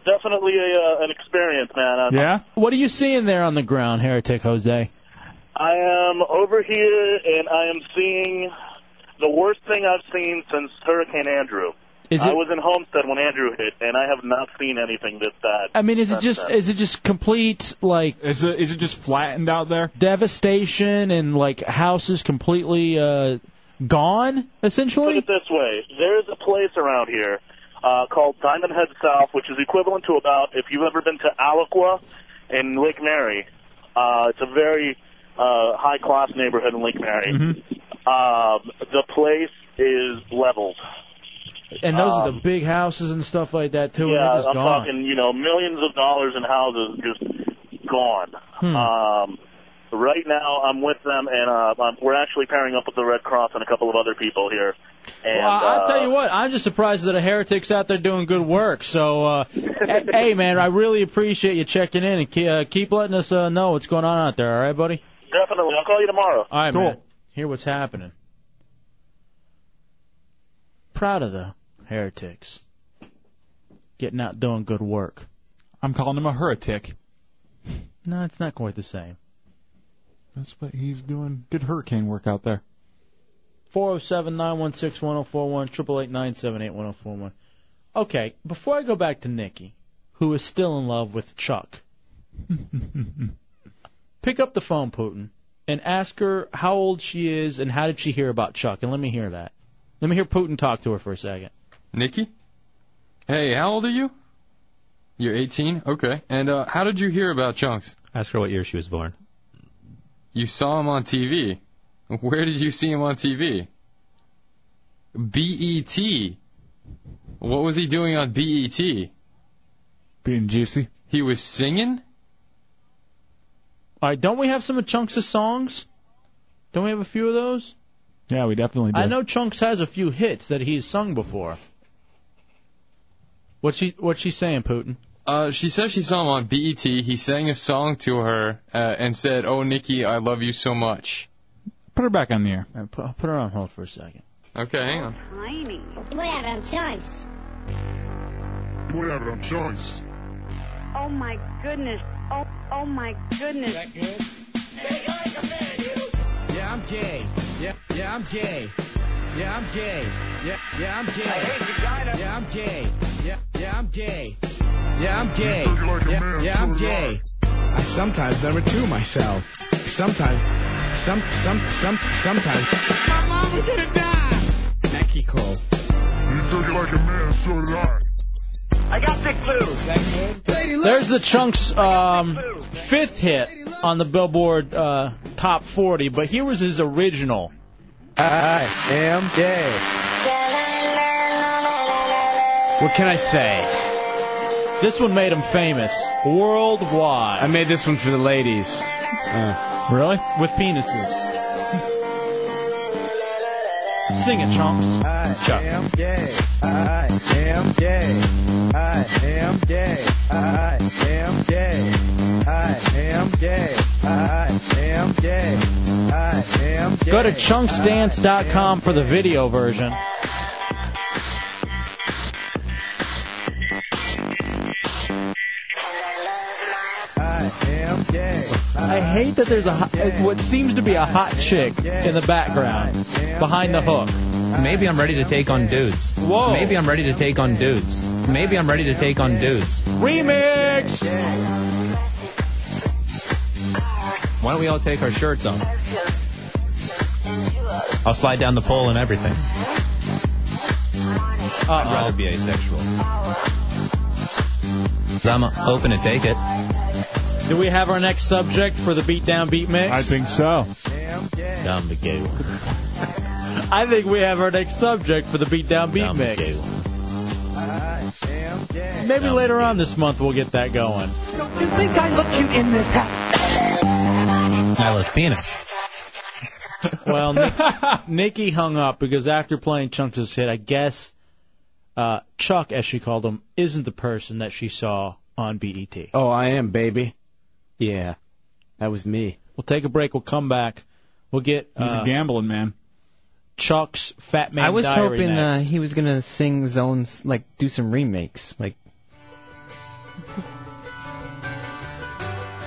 definitely an experience, man. Yeah? What are you seeing there on the ground, Heretic Jose? I am over here, and I am seeing the worst thing I've seen since Hurricane Andrew. I was in Homestead when Andrew hit, and I have not seen anything this bad. I mean, is it just complete, like... Is it just flattened out there? Devastation and, like, houses completely gone, essentially? Put it this way. There's a place around here called Diamond Head South, which is equivalent to about, if you've ever been to Aliqua in Lake Mary, it's a very high-class neighborhood in Lake Mary. Mm-hmm. The place is leveled. And those are the big houses and stuff like that, too. Yeah, I'm talking, millions of dollars in houses just gone. Right now, I'm with them, and we're actually pairing up with the Red Cross and a couple of other people here. And, well, I'll tell you what, I'm just surprised that a heretic's out there doing good work. So, hey, man, I really appreciate you checking in, and keep letting us know what's going on out there, all right, buddy? Definitely. I'll call you tomorrow. All right, cool. Man. Hear what's happening. Proud of the heretics. Getting out doing good work. I'm calling him a heretic. No, it's not quite the same. That's what he's doing. Good hurricane work out there. 407-916-1041, 888-978-1041. Okay, before I go back to Nikki, who is still in love with Chuck, pick up the phone, Putin, and ask her how old she is and how did she hear about Chuck, and let me hear that. Let me hear Putin talk to her for a second. Nikki? Hey, how old are you? You're 18? Okay. And how did you hear about Chunks? Ask her what year she was born. You saw him on TV. Where did you see him on TV? BET. What was he doing on BET? Being juicy. He was singing? All right, don't we have some of Chunks' songs? Don't we have a few of those? Yeah, we definitely do. I know Chunks has a few hits that he's sung before. What's she saying, Putin? She says she saw him on BET. He sang a song to her and said, "Oh, Nikki, I love you so much." Put her back on the air. Right, put her on hold for a second. Okay, hang on. Tiny. Whatever, I'm Chunks. Whatever, I'm Chunks. Oh my goodness. Oh my goodness. Is that good? Take like a man, you. Yeah, I'm gay. Yeah, I'm gay. Yeah, I'm gay. Yeah, I'm gay. I hate vagina. Yeah, I'm gay. Yeah, I'm gay. Yeah, I'm gay. Yeah, I'm gay. I sometimes never do myself. Sometimes. My mama's gonna die. Becky Cole. You took it like a man, so did I. I got the clue. There's the Chunks' fifth hit on the Billboard Top 40, but here was his original. I am gay. What can I say? This one made him famous worldwide. I made this one for the ladies. Really? With penises. Sing it, Chunks. I am gay. I am gay. I am gay. I am gay. I am gay. I am gay. I am gay. Go to chunksdance.com for the video version. I hate that there's what seems to be a hot chick in the background behind the hook. Maybe I'm ready to take on dudes. Whoa. Maybe I'm ready to take on dudes. Maybe I'm ready to take on dudes. Remix! Why don't we all take our shirts off? I'll slide down the pole and everything. I'd rather be asexual. I'm open to take it. Do we have our next subject for the Beatdown Beat Mix? I think so. Down the gay one. I think we have our next subject for the Beatdown Beat Mix. Maybe later on this month we'll get that going. Don't you think I look cute in this hat? I look penis. Well, Nikki hung up because after playing Chunks' hit, I guess Chuck, as she called him, isn't the person that she saw on BET. Oh, I am, baby. Yeah, that was me. We'll take a break. We'll come back. We'll get... He's a gambling man. Chuck's Fat Man Diary I was hoping he was going to sing his own, like, do some remakes. Like,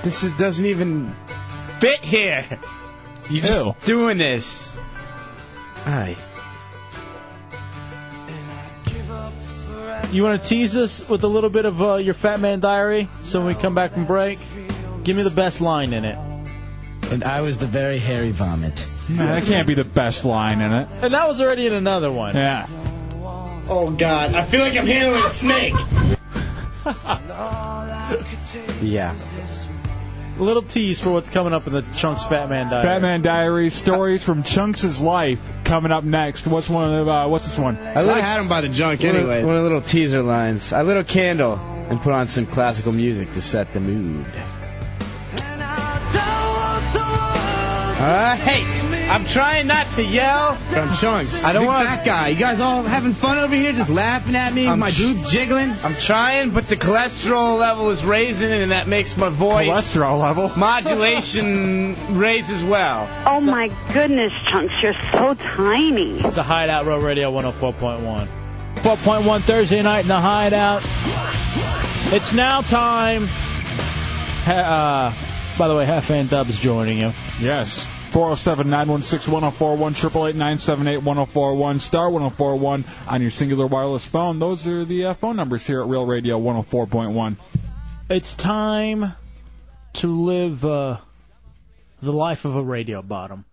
this doesn't even fit here. You're just doing this. Aye. You want to tease us with a little bit of your Fat Man Diary? So when we come back from break, give me the best line in it. And I was the very hairy vomit. Man, that can't be the best line in it. And that was already in another one. Yeah. Oh, God. I feel like I'm handling a snake. Yeah. A little tease for what's coming up in the Chunks Fat Man Diary. Fat Man Diary, stories from Chunks' life coming up next. What's one of the, what's this one? I had him by the junk anyway. One of the little teaser lines. A little candle and put on some classical music to set the mood. All right. Hey, I'm trying not to yell. But I'm Chunks. I don't want that guy. You guys all having fun over here, just laughing at me, my boobs jiggling. I'm trying, but the cholesterol level is raising, and that makes my voice cholesterol level modulation raise as well. Oh my goodness, Chunks, you're so tiny. It's a Hideout Road Radio 104.1. 4.1 Thursday night in the Hideout. It's now time. By the way, Half and Dubs joining you. Yes. 407-916-1041, 888-978-1041, star 1041 on your singular wireless phone. Those are the phone numbers here at Real Radio 104.1. It's time to live the life of a radio bottom.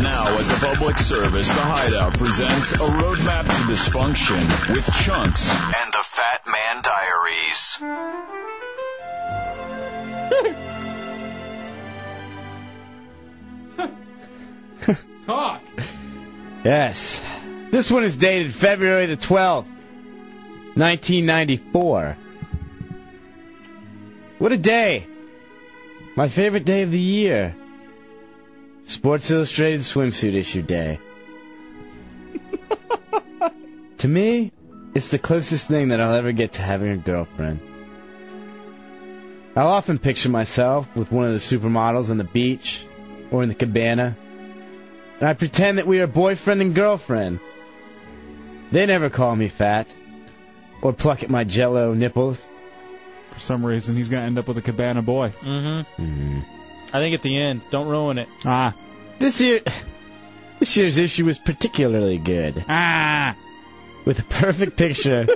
Now, as a public service, The Hideout presents a roadmap to dysfunction with Chunks and the Fat Man Diaries. Talk. Yes. This one is dated February the 12th, 1994. What a day. My favorite day of the year. Sports Illustrated swimsuit issue day. To me, it's the closest thing that I'll ever get to having a girlfriend. I'll often picture myself with one of the supermodels on the beach or in the cabana, and I pretend that we are boyfriend and girlfriend. They never call me fat or pluck at my jello nipples. For some reason, he's going to end up with a cabana boy. Mm-hmm. Mm-hmm. I think at the end. Don't ruin it. Ah. This year's issue was particularly good. Ah. With a perfect picture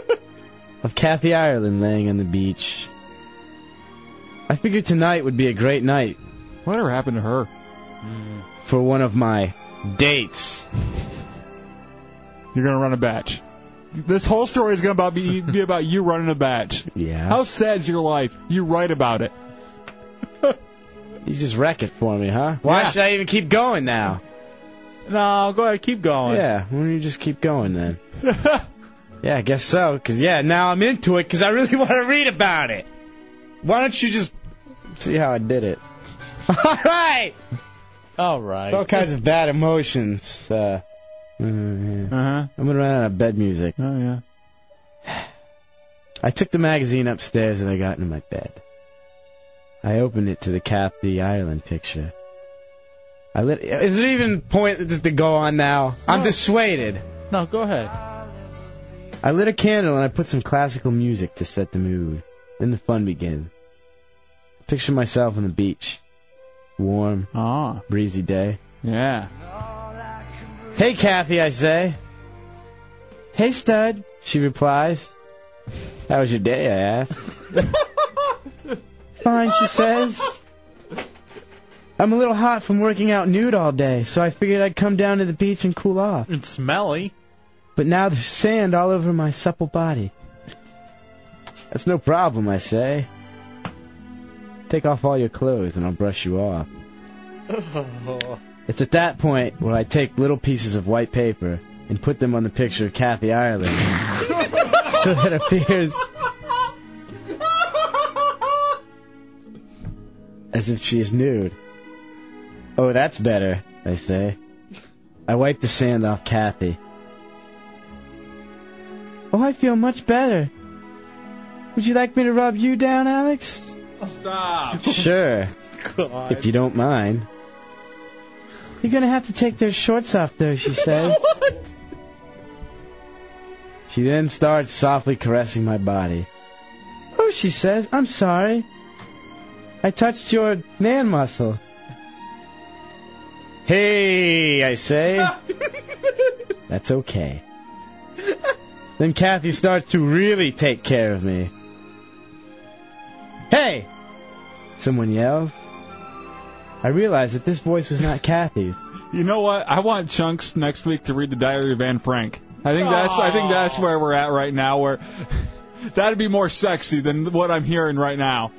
of Kathy Ireland laying on the beach. I figured tonight would be a great night. Whatever happened to her? For one of my dates. You're going to run a batch. This whole story is going to be about you running a batch. Yeah. How sad is your life? You write about it. You just wreck it for me, huh? Why should I even keep going now? No, go ahead. Keep going. Yeah. Why don't you just keep going then? Yeah, I guess so. Because, now I'm into it because I really want to read about it. Why don't you just... See how I did it. All right. It's all kinds of bad emotions. I'm going to run out of bed music. Oh, yeah. I took the magazine upstairs and I got into my bed. I opened it to the Kathy Ireland picture. Is it even pointless to go on now? No. I'm dissuaded. No, go ahead. I lit a candle and I put some classical music to set the mood. Then the fun began. Picture myself on the beach. Warm, breezy day. Yeah. Hey, Kathy, I say. Hey, stud, she replies. How was your day, I ask. Fine, she says. I'm a little hot from working out nude all day, so I figured I'd come down to the beach and cool off. It's smelly. But now there's sand all over my supple body. That's no problem, I say. Take off all your clothes and I'll brush you off. Oh. It's at that point where I take little pieces of white paper and put them on the picture of Kathy Ireland so that it appears as if she is nude. Oh, that's better, I say. I wipe the sand off Kathy. Oh, I feel much better. Would you like me to rub you down, Alex? Stop. Sure. God. If you don't mind. You're going to have to take those shorts off, though, she says. What? She then starts softly caressing my body. Oh, she says, I'm sorry. I touched your man muscle. Hey, I say. That's okay. Then Kathy starts to really take care of me. Hey! Someone yells. I realize that this voice was not Kathy's. You know what? I want Chunks next week to read the Diary of Anne Frank. I think that's where we're at right now. Where that'd be more sexy than what I'm hearing right now.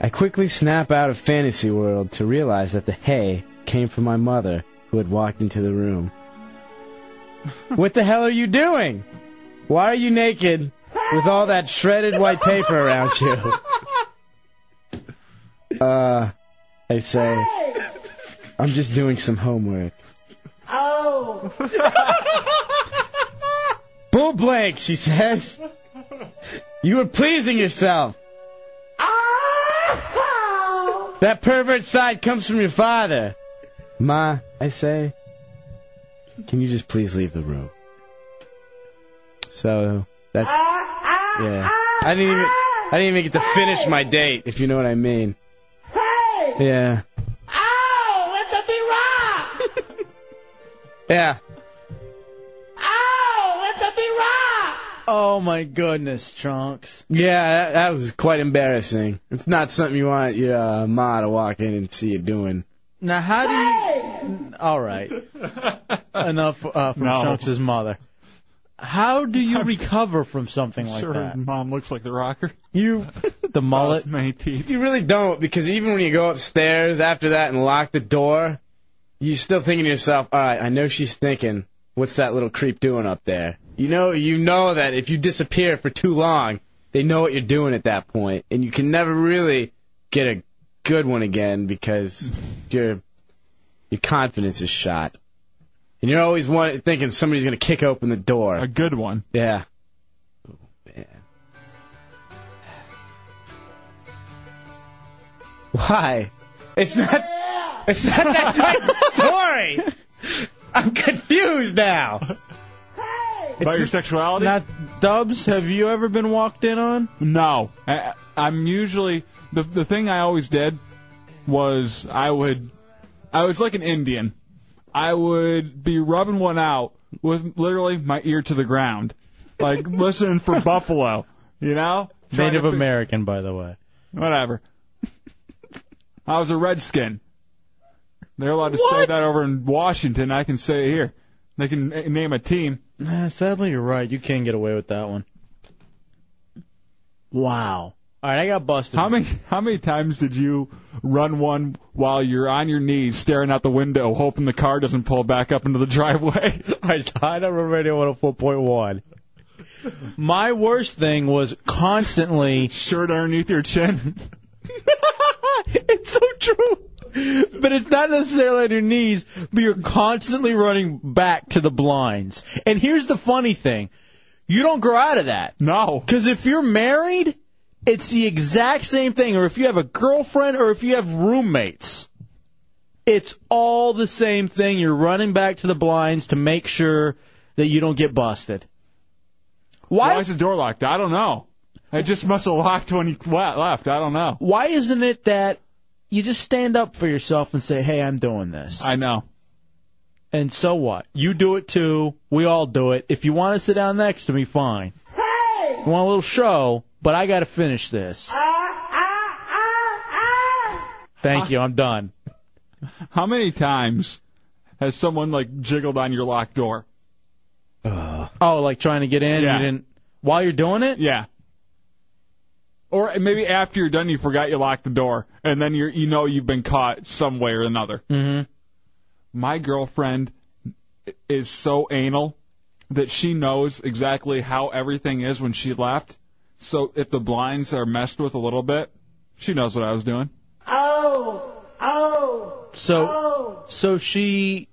I quickly snap out of fantasy world to realize that the hay came from my mother, who had walked into the room. What the hell are you doing? Why are you naked with all that shredded white paper around you? I say, I'm just doing some homework. Oh! Bull blank, she says. You were pleasing yourself. Oh! That pervert side comes from your father. Ma, I say, can you just please leave the room? So, that's... Yeah. I didn't even get to finish my date, if you know what I mean. Yeah. Oh, let the be rock! Yeah. Oh, let the be rock! Oh my goodness, Trunks. Yeah, that was quite embarrassing. It's not something you want your ma to walk in and see you doing. Now, how do you... All right. Enough from Trunks' mother. How do you recover from something like that? Sure, Mom looks like the rocker. You, the mullet. My teeth. You really don't, because even when you go upstairs after that and lock the door, you're still thinking to yourself, all right, I know she's thinking, what's that little creep doing up there? You know that if you disappear for too long, they know what you're doing at that point, and you can never really get a good one again because your confidence is shot. And you're always thinking somebody's going to kick open the door. A good one. Yeah. Oh, man. Why? It's not that type of story. I'm confused now. About your sexuality? Not Dubs, have you ever been walked in on? No. I'm usually... The thing I always did was I was like an Indian. I would be rubbing one out with literally my ear to the ground, like listening for buffalo, you know? Native American, by the way. Whatever. I was a redskin. They're allowed to say that over in Washington. I can say it here. They can name a team. Sadly, you're right. You can't get away with that one. Wow. All right, I got busted. How many times did you run one while you're on your knees staring out the window, hoping the car doesn't pull back up into the driveway? I signed up on Radio 104.1. My worst thing was constantly... Shirt underneath your chin. It's so true. But it's not necessarily on your knees, but you're constantly running back to the blinds. And here's the funny thing. You don't grow out of that. No. Because if you're married... It's the exact same thing, or if you have a girlfriend, or if you have roommates. It's all the same thing. You're running back to the blinds to make sure that you don't get busted. Why is the door locked? I don't know. It just must have locked when you left. I don't know. Why isn't it that you just stand up for yourself and say, hey, I'm doing this? I know. And so what? You do it too. We all do it. If you want to sit down next to me, fine. Hey! You want a little show... But I gotta finish this. Thank you, I'm done. How many times has someone, like, jiggled on your locked door? Like trying to get in? Yeah. You didn't, while you're doing it? Yeah. Or maybe after you're done, you forgot you locked the door, and then you've been caught some way or another. Mm-hmm. My girlfriend is so anal that she knows exactly how everything is when she left. So if the blinds are messed with a little bit, she knows what I was doing. So she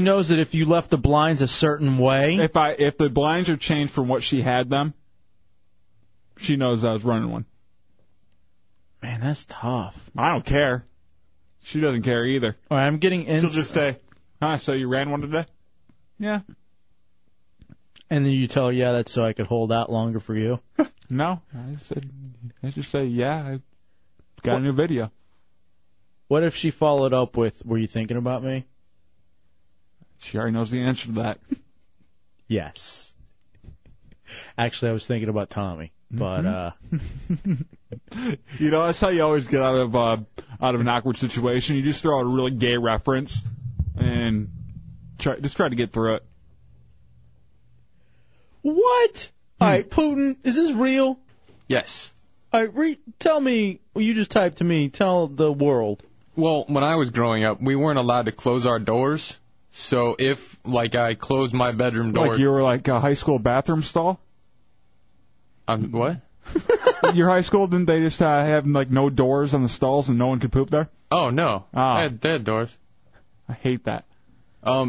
knows that if you left the blinds a certain way. If the blinds are changed from what she had them, she knows I was running one. Man, that's tough. I don't care. She doesn't care either. All right, I'm getting in. She'll just say, so you ran one today? Yeah. And then you tell her, yeah, that's so I could hold out longer for you? No. I just say, yeah, I got a new video. What if she followed up with, were you thinking about me? She already knows the answer to that. Yes. Actually, I was thinking about Tommy, but you know, that's how you always get out of an awkward situation. You just throw out a really gay reference and try to get through it. What? All right, Putin, is this real? Yes. All right, tell me. You just typed to me. Tell the world. Well, when I was growing up, we weren't allowed to close our doors. So if, like, I closed my bedroom door... Like you were, like, a high school bathroom stall? What? Your high school, didn't they just have, like, no doors on the stalls and no one could poop there? Oh, no. Oh. They had doors. I hate that.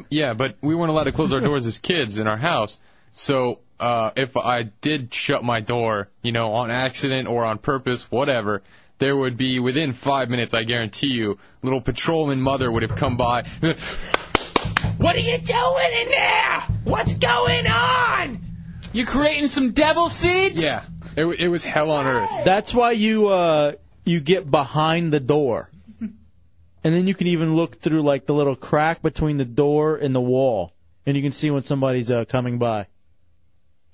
Yeah, but we weren't allowed to close our doors as kids in our house. So if I did shut my door, you know, on accident or on purpose, whatever... There would be, within 5 minutes, I guarantee you, little patrolman mother would have come by. What are you doing in there? What's going on? You creating some devil seeds? Yeah, it was hell on earth. That's why you get behind the door. And then you can even look through, like, the little crack between the door and the wall. And you can see when somebody's coming by.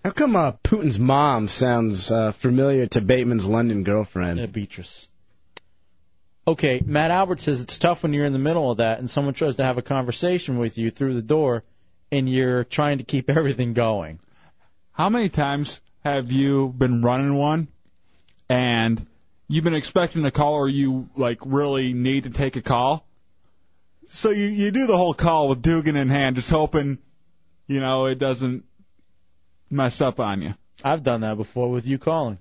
How come Putin's mom sounds familiar to Bateman's London girlfriend? Yeah, Beatrice. Okay, Matt Albert says it's tough when you're in the middle of that and someone tries to have a conversation with you through the door and you're trying to keep everything going. How many times have you been running one and you've been expecting a call or you, like, really need to take a call? So you do the whole call with Dugan in hand, just hoping, you know, it doesn't mess up on you. I've done that before with you calling.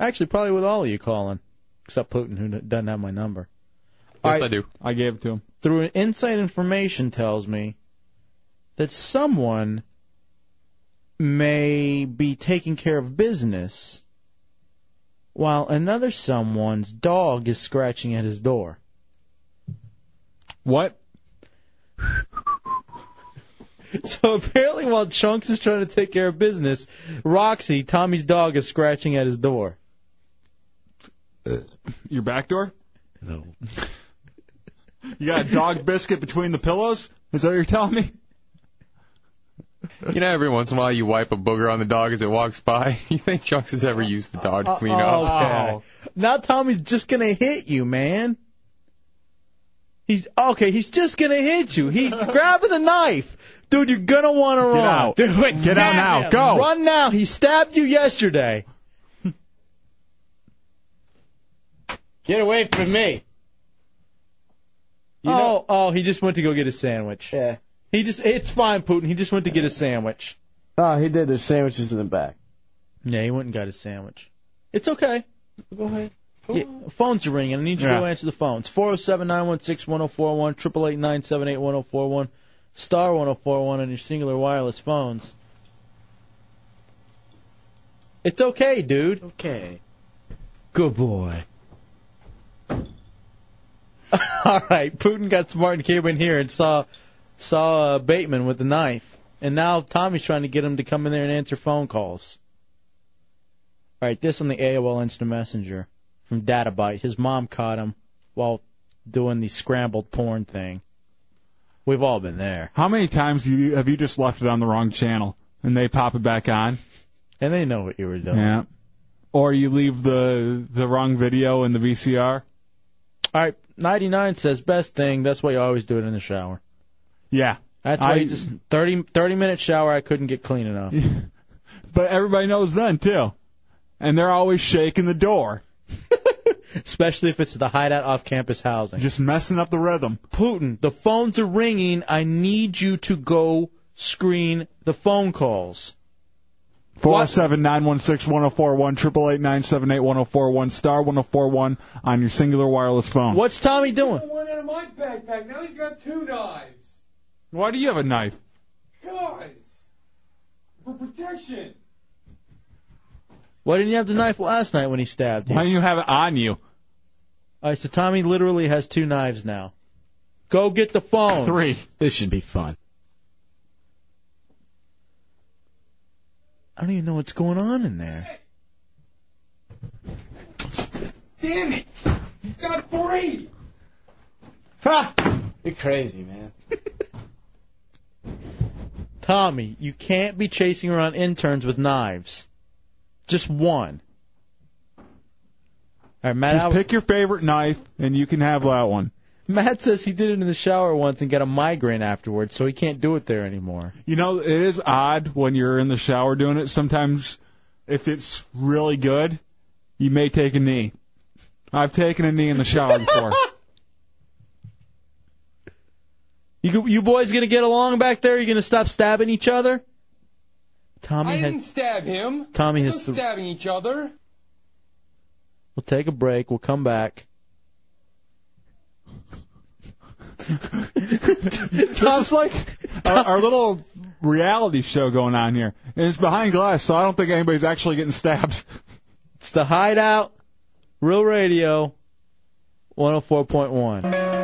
Actually, probably with all of you calling, except Putin, who doesn't have my number. Yes, I do. I gave it to him. Through an inside information tells me that someone may be taking care of business while another someone's dog is scratching at his door. What? So apparently while Chunks is trying to take care of business, Roxy, Tommy's dog, is scratching at his door. Your back door? No. You got a dog biscuit between the pillows? Is that what you're telling me? You know, every once in a while you wipe a booger on the dog as it walks by. You think Chunks has ever used the dog to clean up? Okay. Oh. Now Tommy's just going to hit you, man. He's just going to hit you. He's grabbing a knife. Dude, you're going to want to run. Out. Do it. Get out now. Him. Go. Run now. He stabbed you yesterday. Get away from me. He just went to go get a sandwich. Yeah. It's fine, Putin. He just went to get a sandwich. Oh, he did. There's sandwiches in the back. Yeah, he went and got a sandwich. It's okay. Go ahead. Yeah, phones are ringing. I need you to go answer the phones. 407-916-1041, 888-978-1041. Star 1041 on your singular wireless phones. It's okay, dude. Okay. Good boy. All right, Putin got smart and came in here and saw Bateman with the knife. And now Tommy's trying to get him to come in there and answer phone calls. All right, this on the AOL Instant Messenger from Databyte. His mom caught him while doing the scrambled porn thing. We've all been there. How many times have you just left it on the wrong channel, and they pop it back on? And they know what you were doing. Yeah. Or you leave the wrong video in the VCR. All right, 99 says, best thing, that's why you always do it in the shower. Yeah. That's why you just, 30-minute shower, I couldn't get clean enough. But everybody knows then, too. And they're always shaking the door. Especially if it's the hideout off-campus housing. Just messing up the rhythm. Putin, the phones are ringing. I need you to go screen the phone calls. 407-916-1041, 888-978-1041, star 1041 on your singular wireless phone. What's Tommy doing? I got one out of my backpack. Now he's got two knives. Why do you have a knife? Guys, for protection. Why didn't you have the knife last night when he stabbed you? Why didn't you have it on you? All right, so Tommy literally has two knives now. Go get the phone. Three. This should be fun. I don't even know what's going on in there. Damn it! He's got three! Ha! You're crazy, man. Tommy, you can't be chasing around interns with knives. Just one. All right, Matt, just pick your favorite knife, and you can have that one. Matt says he did it in the shower once and got a migraine afterwards, so he can't do it there anymore. You know, it is odd when you're in the shower doing it. Sometimes, if it's really good, you may take a knee. I've taken a knee in the shower before. You boys going to get along back there? You going to stop stabbing each other? Tommy didn't stab him. Tommy has stabbing each other. We'll take a break. We'll come back. Tom's like our little reality show going on here. And it's behind glass, so I don't think anybody's actually getting stabbed. It's the Hideout Real Radio 104.1.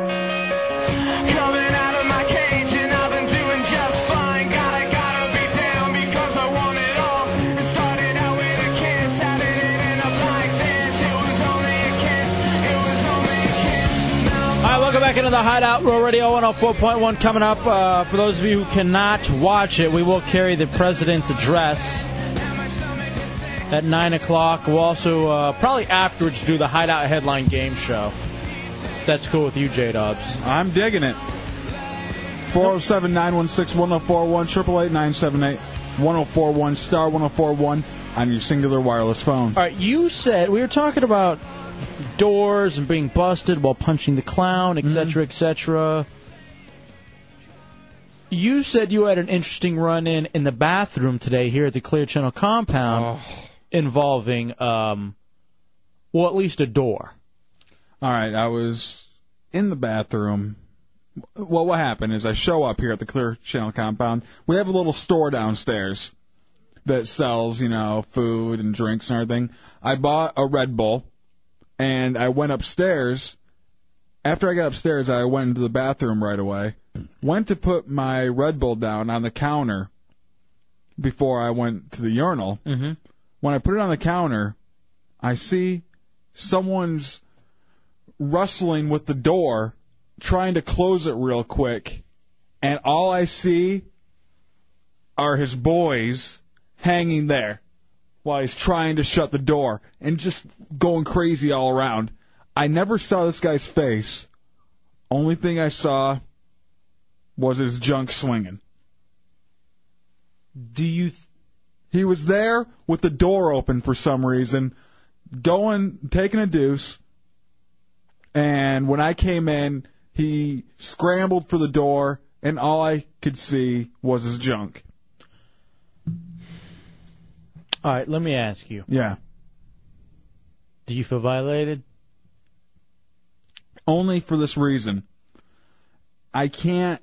Back into the Hideout Roll Radio 104.1 coming up. For those of you who cannot watch it, we will carry the president's address at 9 o'clock. We'll also probably afterwards do the Hideout Headline Game Show. That's cool with you, J-Dubs. I'm digging it. 407-916-1041, 888-978-1041, star 1041 on your singular wireless phone. All right, you said we were talking about doors and being busted while punching the clown, etc., etc. You said you had an interesting run-in the bathroom today here at the Clear Channel compound involving, well, at least a door. All right, I was in the bathroom. Well, what happened is I show up here at the Clear Channel compound. We have a little store downstairs that sells, you know, food and drinks and everything. I bought a Red Bull. And I went upstairs. After I got upstairs, I went into the bathroom right away. Went to put my Red Bull down on the counter before I went to the urinal. Mm-hmm. When I put it on the counter, I see someone's rustling with the door, trying to close it real quick. And all I see are his boys hanging there while he's trying to shut the door and just going crazy all around. I never saw this guy's face. Only thing I saw was his junk swinging. He was there with the door open for some reason, taking a deuce, and when I came in, he scrambled for the door, and all I could see was his junk. All right, let me ask you. Yeah. Do you feel violated? Only for this reason. I feel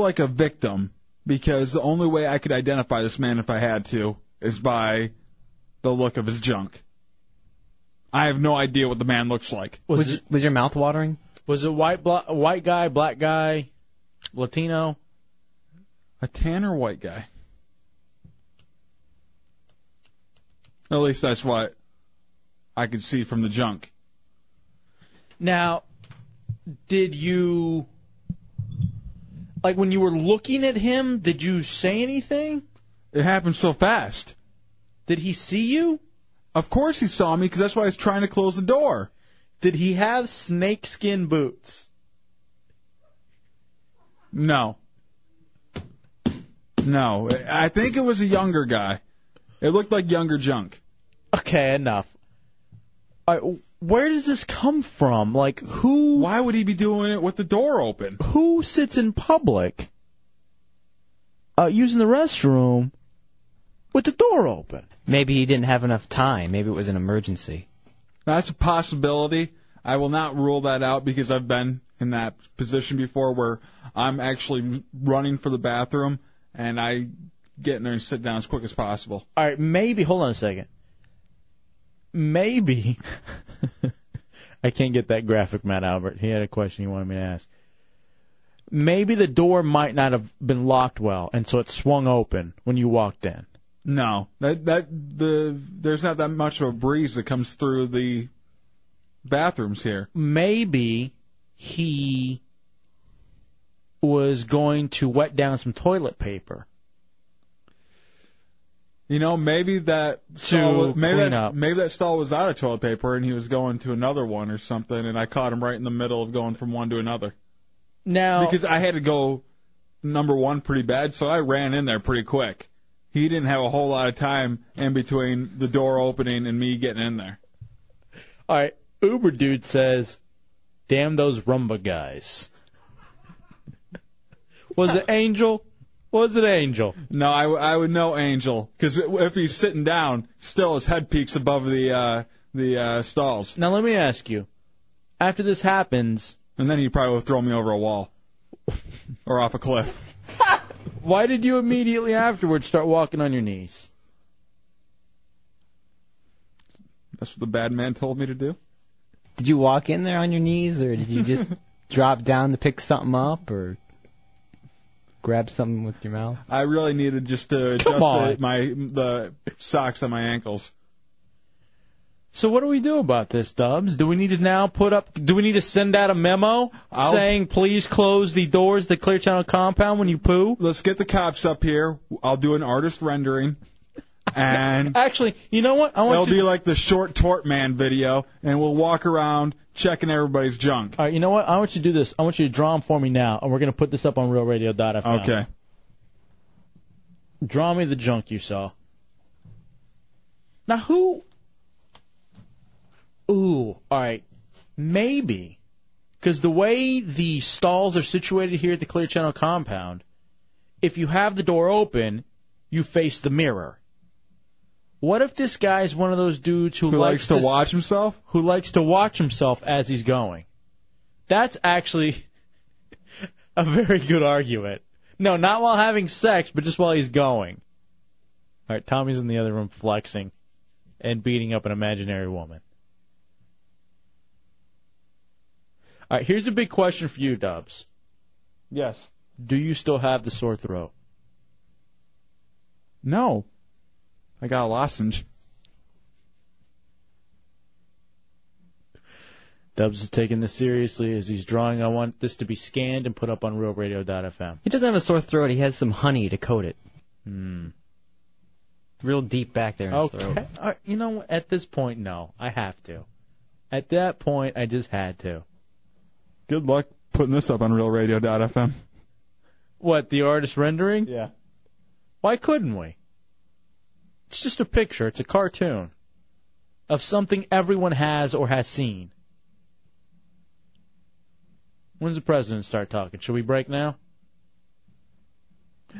like a victim because the only way I could identify this man if I had to is by the look of his junk. I have no idea what the man looks like. Was your mouth watering? Was it white guy, black guy, Latino? A tan or white guy? At least that's what I could see from the junk. Now, did you, like when you were looking at him, did you say anything? It happened so fast. Did he see you? Of course he saw me because that's why I was trying to close the door. Did he have snakeskin boots? No. I think it was a younger guy. It looked like younger junk. Okay, enough. Where does this come from? Like, who... Why would he be doing it with the door open? Who sits in public using the restroom with the door open? Maybe he didn't have enough time. Maybe it was an emergency. That's a possibility. I will not rule that out because I've been in that position before where I'm actually running for the bathroom and I... get in there and sit down as quick as possible. All right, maybe, hold on a second. Maybe, I can't get that graphic, Matt Albert. He had a question he wanted me to ask. Maybe the door might not have been locked well, and so it swung open when you walked in. No, there's not that much of a breeze that comes through the bathrooms here. Maybe he was going to wet down some toilet paper. You know, maybe that stall was, maybe that stall was out of toilet paper and he was going to another one or something, and I caught him right in the middle of going from one to another. Now, because I had to go number one pretty bad, so I ran in there pretty quick. He didn't have a whole lot of time in between the door opening and me getting in there. All right, Uber Dude says, damn those Rumba guys. Was it Angel? Was it Angel? No, I would know Angel, because if he's sitting down, still his head peeks above the stalls. Now let me ask you, after this happens... And then he probably would throw me over a wall or off a cliff. Why did you immediately afterwards start walking on your knees? That's what the bad man told me to do. Did you walk in there on your knees, or did you just drop down to pick something up, or... grab something with your mouth? I really needed just to adjust the socks on my ankles. So what do we do about this, Dubs? Do we need to now put up? Do we need to send out a memo saying please close the doors to the Clear Channel compound when you poo? Let's get the cops up here. I'll do an artist rendering, and actually, you know what? It'll be like the Short Tort Man video, and we'll walk around checking everybody's junk. All right, you know what? I want you to do this. I want you to draw them for me now, and we're going to put this up on realradio.fm. Okay. Draw me the junk you saw. Now, who... Ooh, all right. Maybe. Because the way the stalls are situated here at the Clear Channel compound, if you have the door open, you face the mirror. What if this guy's one of those dudes who likes to watch himself? Who likes to watch himself as he's going. That's actually a very good argument. No, not while having sex, but just while he's going. All right, Tommy's in the other room flexing and beating up an imaginary woman. All right, here's a big question for you, Dubs. Yes. Do you still have the sore throat? No. I got a lozenge. Dubs is taking this seriously as he's drawing. I want this to be scanned and put up on realradio.fm. He doesn't have a sore throat. He has some honey to coat it. Hmm. Real deep back there in his throat. Right, you know, at this point, no. I have to. At that point, I just had to. Good luck putting this up on realradio.fm. What, the artist rendering? Yeah. Why couldn't we? It's just a picture. It's a cartoon of something everyone has or has seen. When does the president start talking? Should we break now?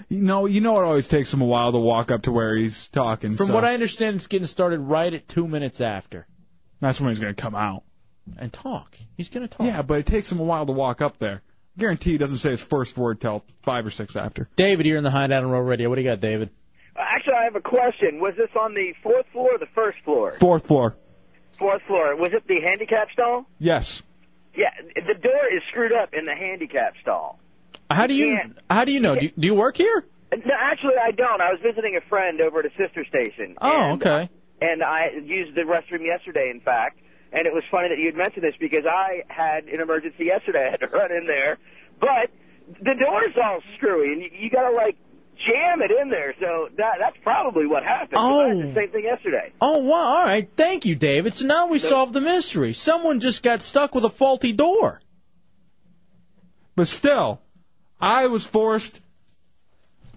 No, you know it always takes him a while to walk up to where he's talking. From what I understand, it's getting started right at 2 minutes after. That's when he's going to come out. And talk. He's going to talk. Yeah, but it takes him a while to walk up there. I guarantee he doesn't say his first word till 5 or 6 after. David, you're in the Hideout Road Radio. What do you got, David? Actually, I have a question. Was this on the fourth floor or the first floor? Fourth floor. Fourth floor. Was it the handicap stall? Yes. Yeah, the door is screwed up in the handicap stall. How do you know? Do you work here? No, actually, I don't. I was visiting a friend over at a sister station. Oh, okay. And I used the restroom yesterday, in fact. And it was funny that you had mentioned this because I had an emergency yesterday. I had to run in there. But the door's all screwy, and you got to, like, jam it in there, so that's probably what happened. Oh, I did the same thing yesterday. Oh, wow, all right. Thank you, David. So now we solved the mystery. Someone just got stuck with a faulty door. But still, I was forced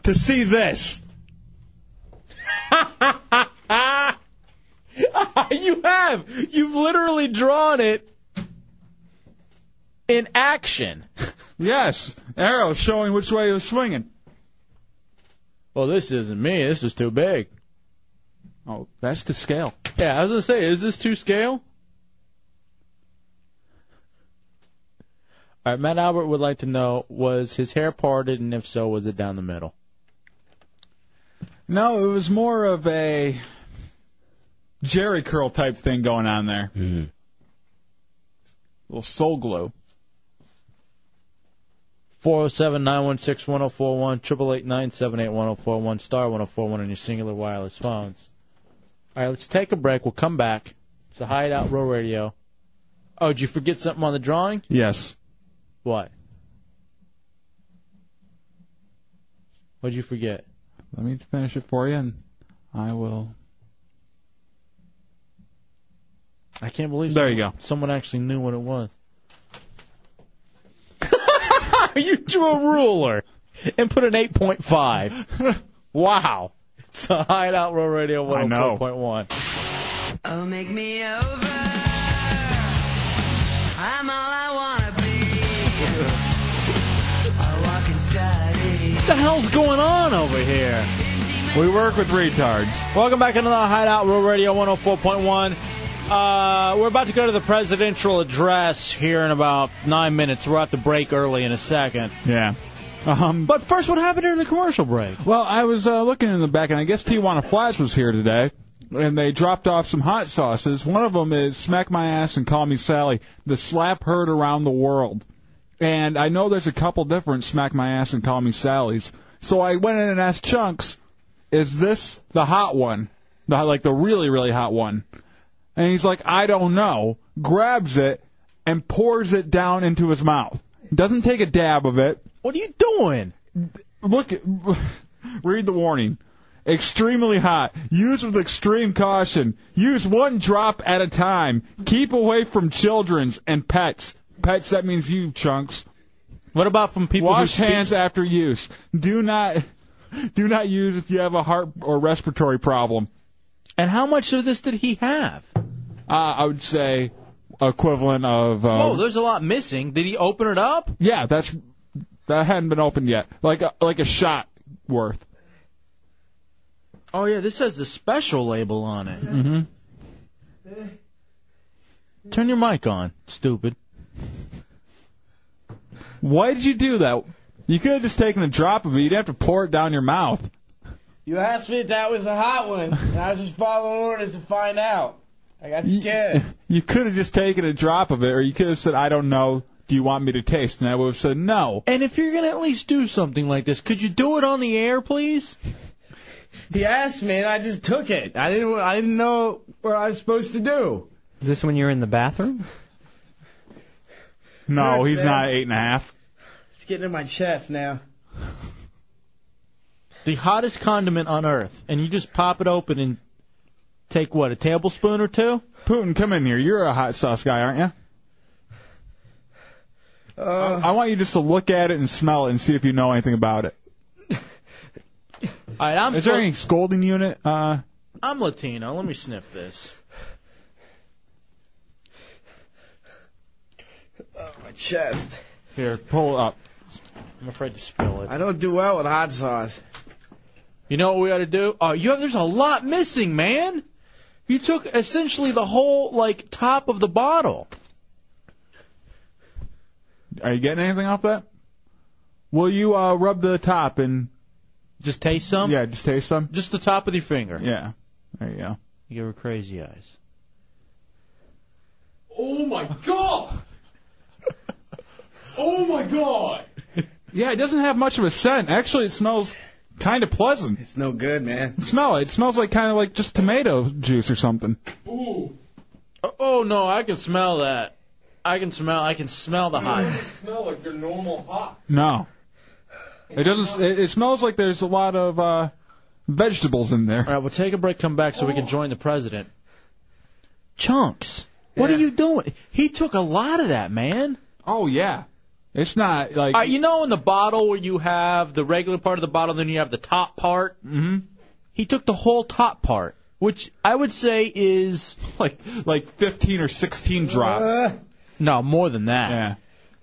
to see this. You have. You've literally drawn it in action. Yes, arrow showing which way it was swinging. Well, this isn't me. This is too big. Oh, that's to scale. Yeah, I was going to say, is this to scale? All right, Matt Albert would like to know, was his hair parted, and if so, was it down the middle? No, it was more of a Jerry curl type thing going on there. Mm-hmm. A little soul glow. 407-916-1041, 888-978-1041, *1041 on your singular wireless phones. All right, let's take a break. We'll come back. It's the Hideout Row Radio. Oh, did you forget something on the drawing? Yes. What? What'd you forget? Let me finish it for you, and I will. I can't believe there you go. Someone actually knew what it was. You drew a ruler and put an 8.5. Wow. It's a Hideout Roll Radio 104.1. Oh, make me over. I'm all I want to be. I walk and study. What the hell's going on over here? We work with retards. Welcome back to another Hideout Roll Radio 104.1. We're about to go to the presidential address here in about 9 minutes. We're at the break early in a second. Yeah. But first, what happened during the commercial break? Well, I was looking in the back, and I guess Tijuana Flats was here today, and they dropped off some hot sauces. One of them is Smack My Ass and Call Me Sally, the slap heard around the world. And I know there's a couple different Smack My Ass and Call Me Sallys. So I went in and asked Chunks, is this the hot one? The really, really hot one? And he's like, I don't know, grabs it and pours it down into his mouth. Doesn't take a dab of it. What are you doing? Look, read the warning. Extremely hot. Use with extreme caution. Use one drop at a time. Keep away from children's and pets. Pets, that means you, Chunks. What about from people who speak? Wash hands after use. Do not use if you have a heart or respiratory problem. And how much of this did he have? I would say equivalent of... there's a lot missing. Did he open it up? Yeah, that hadn't been opened yet. Like a shot worth. Oh, yeah, this has the special label on it. Mm-hmm. Turn your mic on, stupid. Why did you do that? You could have just taken a drop of it. You'd have to pour it down your mouth. You asked me if that was a hot one, and I was just following orders to find out. I got scared. You could have just taken a drop of it, or you could have said, I don't know, do you want me to taste? And I would have said no. And if you're going to at least do something like this, could you do it on the air, please? He asked me, and I just took it. I didn't know what I was supposed to do. Is this when you're in the bathroom? No, he's not 8.5. It's getting in my chest now. The hottest condiment on earth, and you just pop it open and take, what, a tablespoon or two? Putin, come in here. You're a hot sauce guy, aren't you? I want you just to look at it and smell it and see if you know anything about it. All right, is there any scolding unit? I'm Latino. Let me sniff this. Oh, my chest. Here, pull it up. I'm afraid to spill it. I don't do well with hot sauce. You know what we ought to do? There's a lot missing, man. You took essentially the whole, top of the bottle. Are you getting anything off that? Will you rub the top and... Just taste some? Yeah, just taste some. Just the top of your finger. Yeah. There you go. You give her crazy eyes. Oh, my God! Oh, my God! Yeah, it doesn't have much of a scent. Actually, it smells... kind of pleasant. It's no good, man. Smell it. It smells kind of like just tomato juice or something. Ooh. Oh no, I can smell that. I can smell the hot. It doesn't smell like your normal hot. No. It doesn't. It smells like there's a lot of vegetables in there. All right, we'll take a break. Come back so we can join the president. Chunks, what are you doing? He took a lot of that, man. Oh yeah. It's not like... you know in the bottle where you have the regular part of the bottle, then you have the top part? Mm-hmm. He took the whole top part, which I would say is... like 15 or 16 drops. No, more than that. Yeah.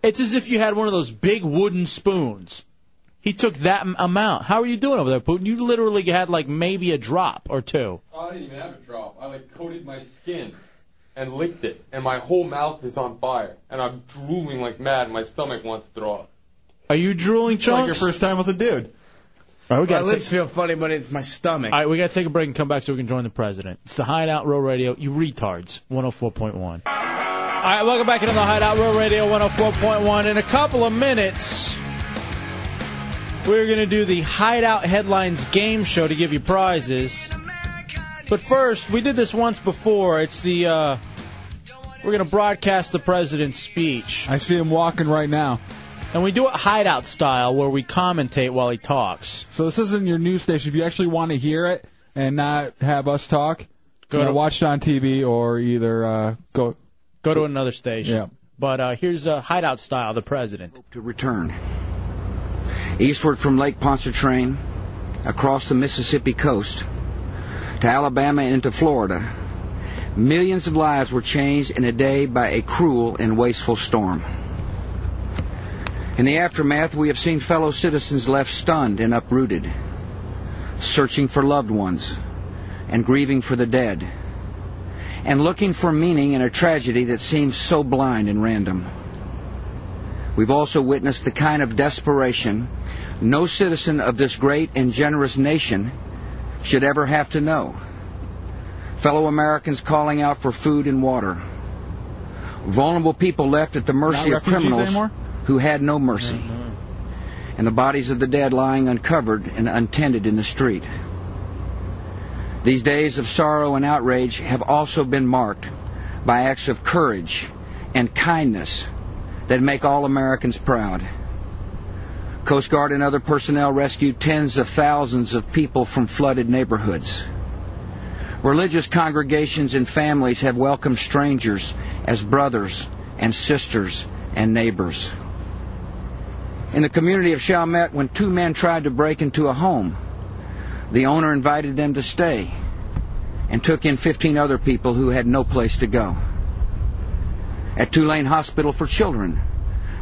It's as if you had one of those big wooden spoons. He took that amount. How are you doing over there, Putin? You literally had maybe a drop or two. I didn't even have a drop. I coated my skin. And licked it, and my whole mouth is on fire, and I'm drooling like mad, and my stomach wants to throw up. Are you drooling, Chunks? It's like your first time with a dude. All right, my lips feel funny, but it's my stomach. All right, we got to take a break and come back so we can join the president. It's the Hideout Roll Radio, you retards, 104.1. All right, welcome back into the Hideout Roll Radio, 104.1. In a couple of minutes, we're going to do the Hideout Headlines game show to give you prizes. But first, we did this once before. It's the, we're going to broadcast the president's speech. I see him walking right now. And we do it hideout style where we commentate while he talks. So this isn't your news station. If you actually want to hear it and not have us talk, go to watch it on TV or either go to another station. Yeah. But here's hideout style, the president. Hope to return. Eastward from Lake Pontchartrain, across the Mississippi coast, to Alabama and into Florida, millions of lives were changed in a day by a cruel and wasteful storm. In the aftermath, we have seen fellow citizens left stunned and uprooted, searching for loved ones and grieving for the dead, and looking for meaning in a tragedy that seems so blind and random. We've also witnessed the kind of desperation no citizen of this great and generous nation should ever have to know. Fellow Americans calling out for food and water. Vulnerable people left at the mercy of criminals who had no mercy. And the bodies of the dead lying uncovered and untended in the street. These days of sorrow and outrage have also been marked by acts of courage and kindness that make all Americans proud. Coast Guard and other personnel rescued tens of thousands of people from flooded neighborhoods. Religious congregations and families have welcomed strangers as brothers and sisters and neighbors. In the community of Chalmette, when two men tried to break into a home, the owner invited them to stay and took in 15 other people who had no place to go. At Tulane Hospital for Children,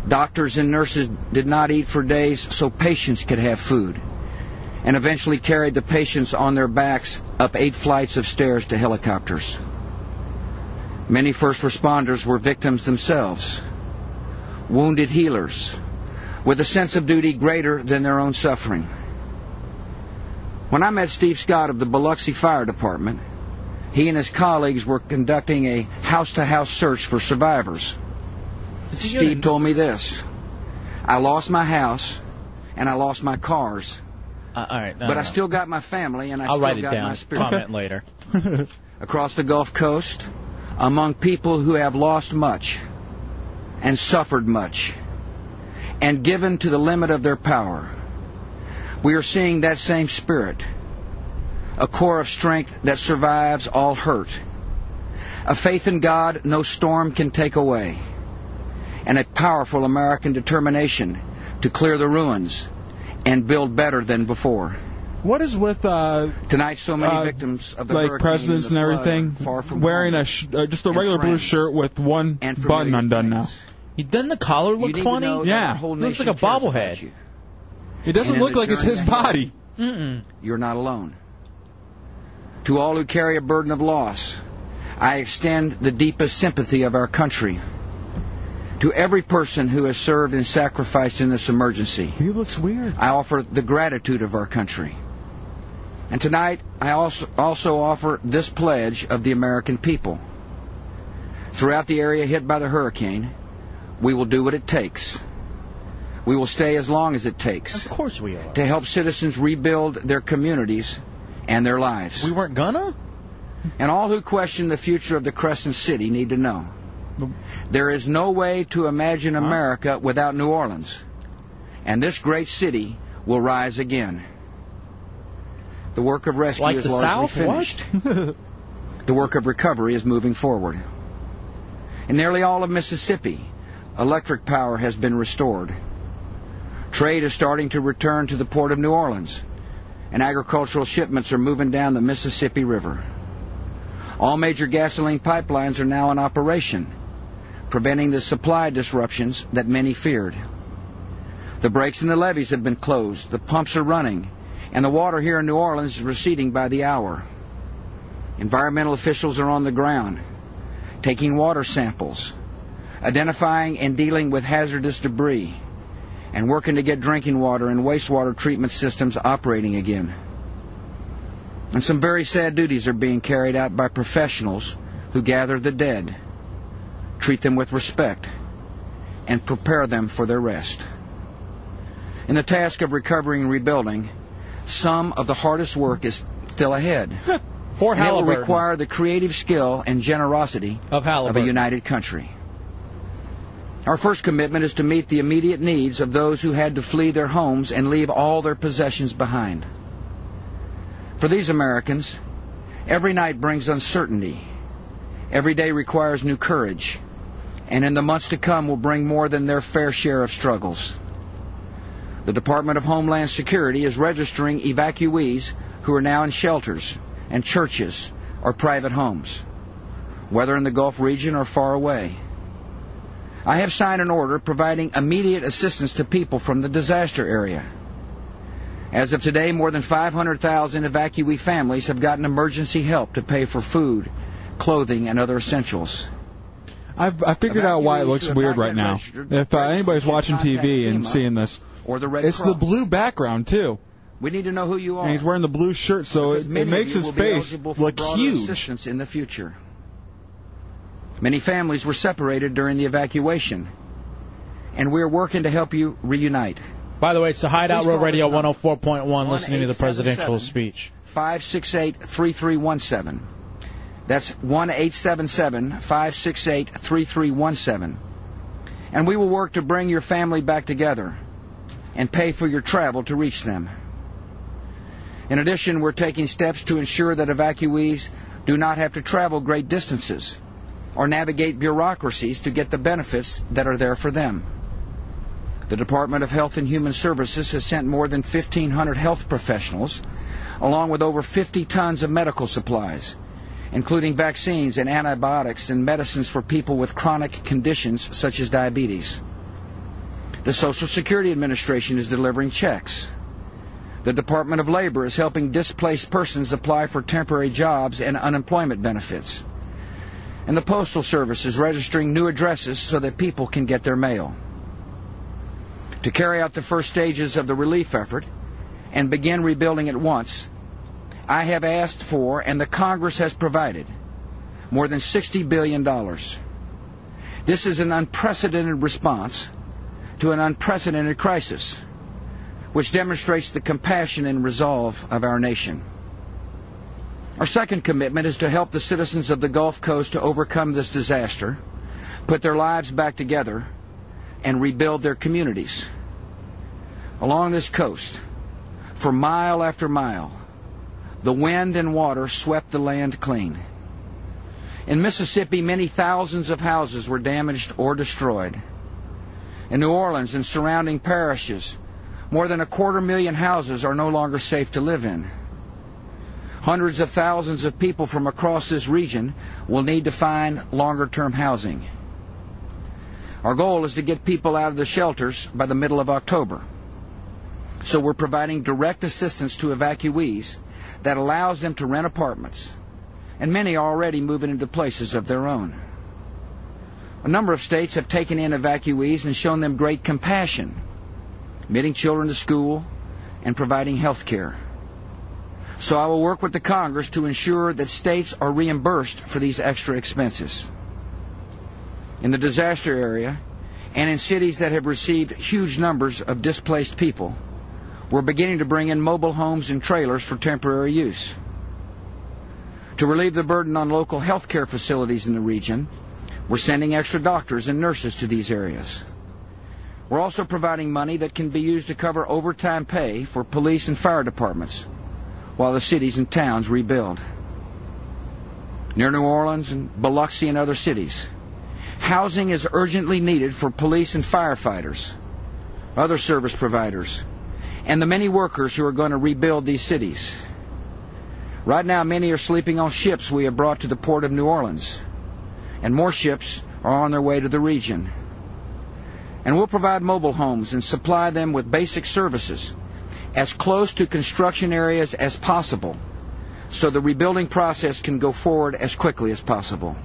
doctors and nurses did not eat for days so patients could have food, and eventually carried the patients on their backs up 8 flights of stairs to helicopters. Many first responders were victims themselves, wounded healers, with a sense of duty greater than their own suffering. When I met Steve Scott of the Biloxi Fire Department, he and his colleagues were conducting a house-to-house search for survivors. Steve told me this. I lost my house, and I lost my cars. All right, no, but no. I still got my family, and I'll still got my spirit. I'll write it down. Comment later. Across the Gulf Coast, among people who have lost much, and suffered much, and given to the limit of their power, we are seeing that same spirit. A core of strength that survives all hurt. A faith in God no storm can take away. And a powerful American determination to clear the ruins and build better than before. What is with tonight so many victims of the hurricane, presidents and everything far from wearing just a regular blue shirt with one button undone now? Doesn't the collar look funny? Yeah. It looks like a bobblehead. It doesn't look like it's his body. You're not alone. To all who carry a burden of loss, I extend the deepest sympathy of our country. To every person who has served and sacrificed in this emergency, he looks weird. I offer the gratitude of our country. And tonight, I also offer this pledge of the American people. Throughout the area hit by the hurricane, we will do what it takes. We will stay as long as it takes. Of course we are. To help citizens rebuild their communities and their lives. We weren't gonna? And all who question the future of the Crescent City need to know. There is no way to imagine America without New Orleans. And this great city will rise again. The work of rescue is largely finished. The work of recovery is moving forward. In nearly all of Mississippi, electric power has been restored. Trade is starting to return to the port of New Orleans. And agricultural shipments are moving down the Mississippi River. All major gasoline pipelines are now in operation, preventing the supply disruptions that many feared. The breaks in the levees have been closed, the pumps are running, and the water here in New Orleans is receding by the hour. Environmental officials are on the ground, taking water samples, identifying and dealing with hazardous debris, and working to get drinking water and wastewater treatment systems operating again. And some very sad duties are being carried out by professionals who gather the dead, treat them with respect, and prepare them for their rest. In the task of recovering and rebuilding, some of the hardest work is still ahead. For Halliburton. It will require the creative skill and generosity of a united country. Our first commitment is to meet the immediate needs of those who had to flee their homes and leave all their possessions behind. For these Americans, every night brings uncertainty. Every day requires new courage, and in the months to come will bring more than their fair share of struggles. The Department of Homeland Security is registering evacuees who are now in shelters and churches or private homes, whether in the Gulf region or far away. I have signed an order providing immediate assistance to people from the disaster area. As of today, more than 500,000 evacuee families have gotten emergency help to pay for food, clothing, and other essentials. I figured out why it looks weird right now. If anybody's watching TV and seeing this, it's the blue background, too. We need to know who you are. And he's wearing the blue shirt, so it makes his face look huge. Assistance in the future. Many families were separated during the evacuation, and we're working to help you reunite. By the way, it's the Hideout Road Radio 104.1 listening to the presidential speech. 568-3317. That's 1-877-568-3317. And we will work to bring your family back together and pay for your travel to reach them. In addition, we're taking steps to ensure that evacuees do not have to travel great distances or navigate bureaucracies to get the benefits that are there for them. The Department of Health and Human Services has sent more than 1,500 health professionals, along with over 50 tons of medical supplies, including vaccines and antibiotics and medicines for people with chronic conditions such as diabetes. The Social Security Administration is delivering checks. The Department of Labor is helping displaced persons apply for temporary jobs and unemployment benefits. And the Postal Service is registering new addresses so that people can get their mail. To carry out the first stages of the relief effort and begin rebuilding at once, I have asked for, and the Congress has provided, more than $60 billion. This is an unprecedented response to an unprecedented crisis, which demonstrates the compassion and resolve of our nation. Our second commitment is to help the citizens of the Gulf Coast to overcome this disaster, put their lives back together, and rebuild their communities. Along this coast, for mile after mile, the wind and water swept the land clean. In Mississippi, many thousands of houses were damaged or destroyed. In New Orleans and surrounding parishes, more than 250,000 houses are no longer safe to live in. Hundreds of thousands of people from across this region will need to find longer-term housing. Our goal is to get people out of the shelters by the middle of October. So we're providing direct assistance to evacuees that allows them to rent apartments, and many are already moving into places of their own. A number of states have taken in evacuees and shown them great compassion, admitting children to school and providing health care. So I will work with the Congress to ensure that states are reimbursed for these extra expenses. In the disaster area and in cities that have received huge numbers of displaced people, we're beginning to bring in mobile homes and trailers for temporary use. To relieve the burden on local health care facilities in the region, we're sending extra doctors and nurses to these areas. We're also providing money that can be used to cover overtime pay for police and fire departments while the cities and towns rebuild. Near New Orleans and Biloxi and other cities, housing is urgently needed for police and firefighters, other service providers, and the many workers who are going to rebuild these cities. Right now, many are sleeping on ships we have brought to the port of New Orleans, and more ships are on their way to the region. And we'll provide mobile homes and supply them with basic services as close to construction areas as possible, so the rebuilding process can go forward as quickly as possible.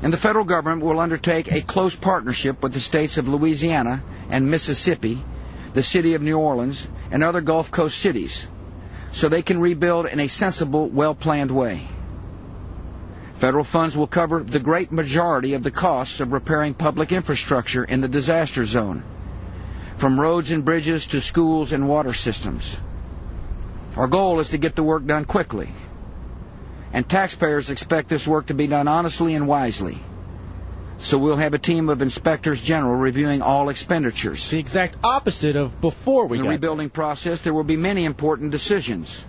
And the federal government will undertake a close partnership with the states of Louisiana and Mississippi, the city of New Orleans, and other Gulf Coast cities, so they can rebuild in a sensible, well-planned way. Federal funds will cover the great majority of the costs of repairing public infrastructure in the disaster zone, from roads and bridges to schools and water systems. Our goal is to get the work done quickly, and taxpayers expect this work to be done honestly and wisely, So we'll have a team of inspectors general reviewing all expenditures. The exact opposite of before we got there. In the rebuilding process, there will be many important decisions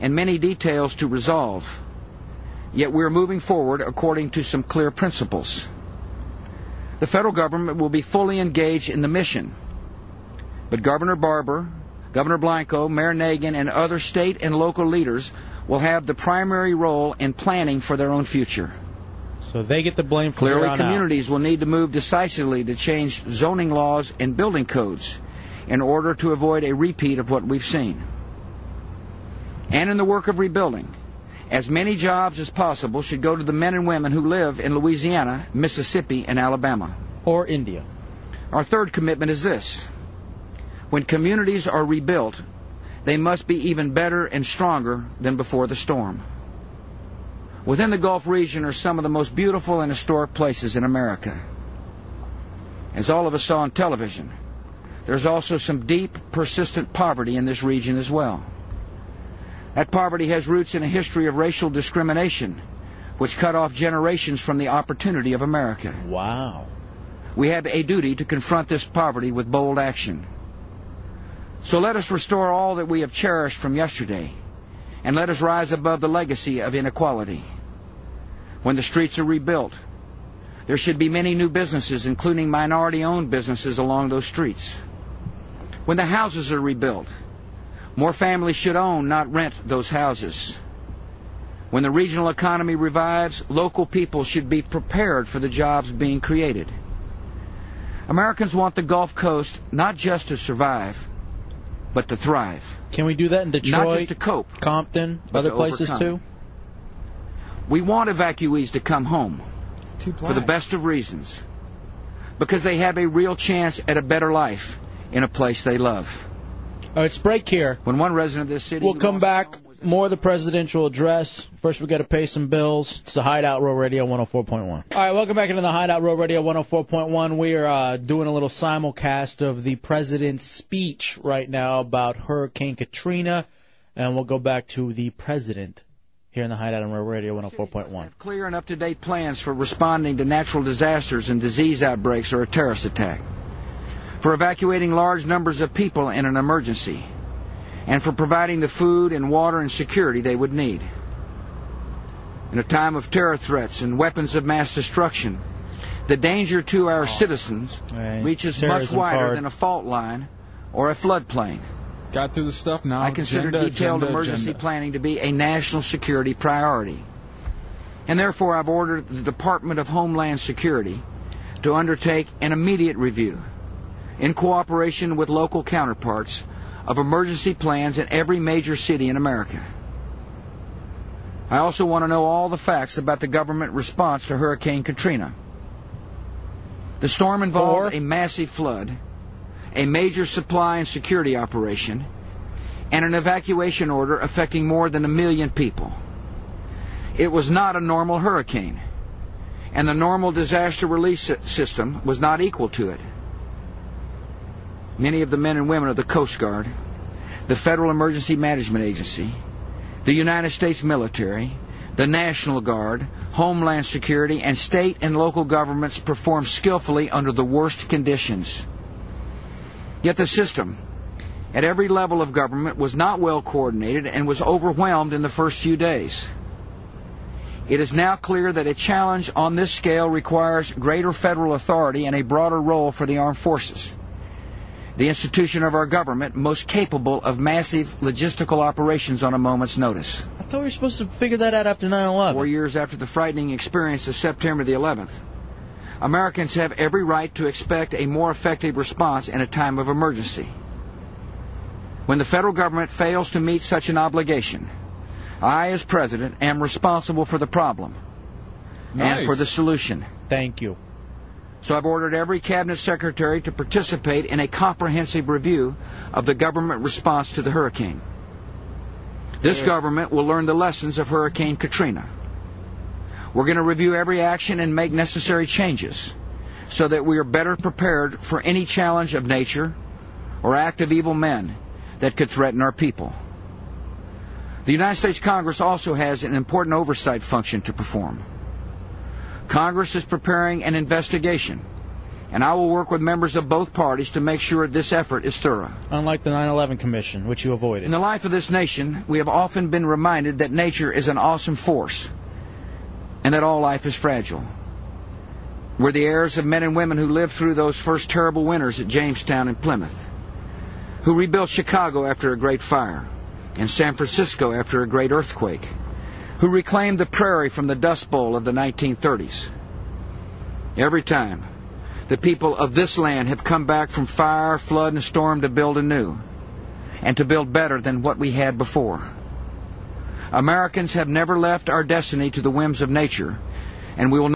and many details to resolve. Yet we're moving forward according to some clear principles. The federal government will be fully engaged in the mission. But Governor Barber, Governor Blanco, Mayor Nagin, and other state and local leaders will have the primary role in planning for their own future. So they get the blame for that. Clearly, communities will need to move decisively to change zoning laws and building codes in order to avoid a repeat of what we've seen. And in the work of rebuilding, as many jobs as possible should go to the men and women who live in Louisiana, Mississippi, and Alabama. Or India. Our third commitment is this. When communities are rebuilt, they must be even better and stronger than before the storm. Within the Gulf region are some of the most beautiful and historic places in America. As all of us saw on television, there's also some deep, persistent poverty in this region as well. That poverty has roots in a history of racial discrimination, which cut off generations from the opportunity of America. Wow. We have a duty to confront this poverty with bold action. So let us restore all that we have cherished from yesterday, and let us rise above the legacy of inequality. When the streets are rebuilt, there should be many new businesses, including minority-owned businesses along those streets. When the houses are rebuilt, more families should own, not rent, those houses. When the regional economy revives, local people should be prepared for the jobs being created. Americans want the Gulf Coast not just to survive, but to thrive. Can we do that in Detroit? Not just to cope. Compton, other places too? We want evacuees to come home for the best of reasons, because they have a real chance at a better life in a place they love. All right, it's break here. When one resident of this city... We'll come back, more of the presidential address. First, we've got to pay some bills. It's the Hideout Road Radio 104.1. All right, welcome back into the Hideout Road Radio 104.1. We are doing a little simulcast of the president's speech right now about Hurricane Katrina, and we'll go back to the president here in the Hideout Road Radio 104.1. Clear and up-to-date plans for responding to natural disasters and disease outbreaks or a terrorist attack, for evacuating large numbers of people in an emergency, and for providing the food and water and security they would need. In a time of terror threats and weapons of mass destruction, the danger to our citizens reaches terrorism much wider than a fault line or a floodplain. Got through the stuff now. I consider detailed emergency planning to be a national security priority. And therefore, I've ordered the Department of Homeland Security to undertake an immediate review, in cooperation with local counterparts, of emergency plans in every major city in America. I also want to know all the facts about the government response to Hurricane Katrina. The storm involved a massive flood, a major supply and security operation, and an evacuation order affecting more than 1 million people. It was not a normal hurricane, and the normal disaster relief system was not equal to it. Many of the men and women of the Coast Guard, the Federal Emergency Management Agency, the United States military, the National Guard, Homeland Security, and state and local governments performed skillfully under the worst conditions. Yet the system, at every level of government, was not well coordinated and was overwhelmed in the first few days. It is now clear that a challenge on this scale requires greater federal authority and a broader role for the armed forces, the institution of our government most capable of massive logistical operations on a moment's notice. I thought we were supposed to figure that out after 9/11. 4 years after the frightening experience of September the 11th, Americans have every right to expect a more effective response in a time of emergency. When the federal government fails to meet such an obligation, I, as president, am responsible for the problem and for the solution. Thank you. So I've ordered every cabinet secretary to participate in a comprehensive review of the government response to the hurricane. This government will learn the lessons of Hurricane Katrina. We're going to review every action and make necessary changes so that we are better prepared for any challenge of nature or act of evil men that could threaten our people. The United States Congress also has an important oversight function to perform. Congress is preparing an investigation, and I will work with members of both parties to make sure this effort is thorough. Unlike the 9/11 Commission, which you avoided. In the life of this nation, we have often been reminded that nature is an awesome force and that all life is fragile. We're the heirs of men and women who lived through those first terrible winters at Jamestown and Plymouth, who rebuilt Chicago after a great fire and San Francisco after a great earthquake, who reclaimed the prairie from the Dust Bowl of the 1930s. Every time, the people of this land have come back from fire, flood, and storm to build anew, and to build better than what we had before. Americans have never left our destiny to the whims of nature, and we will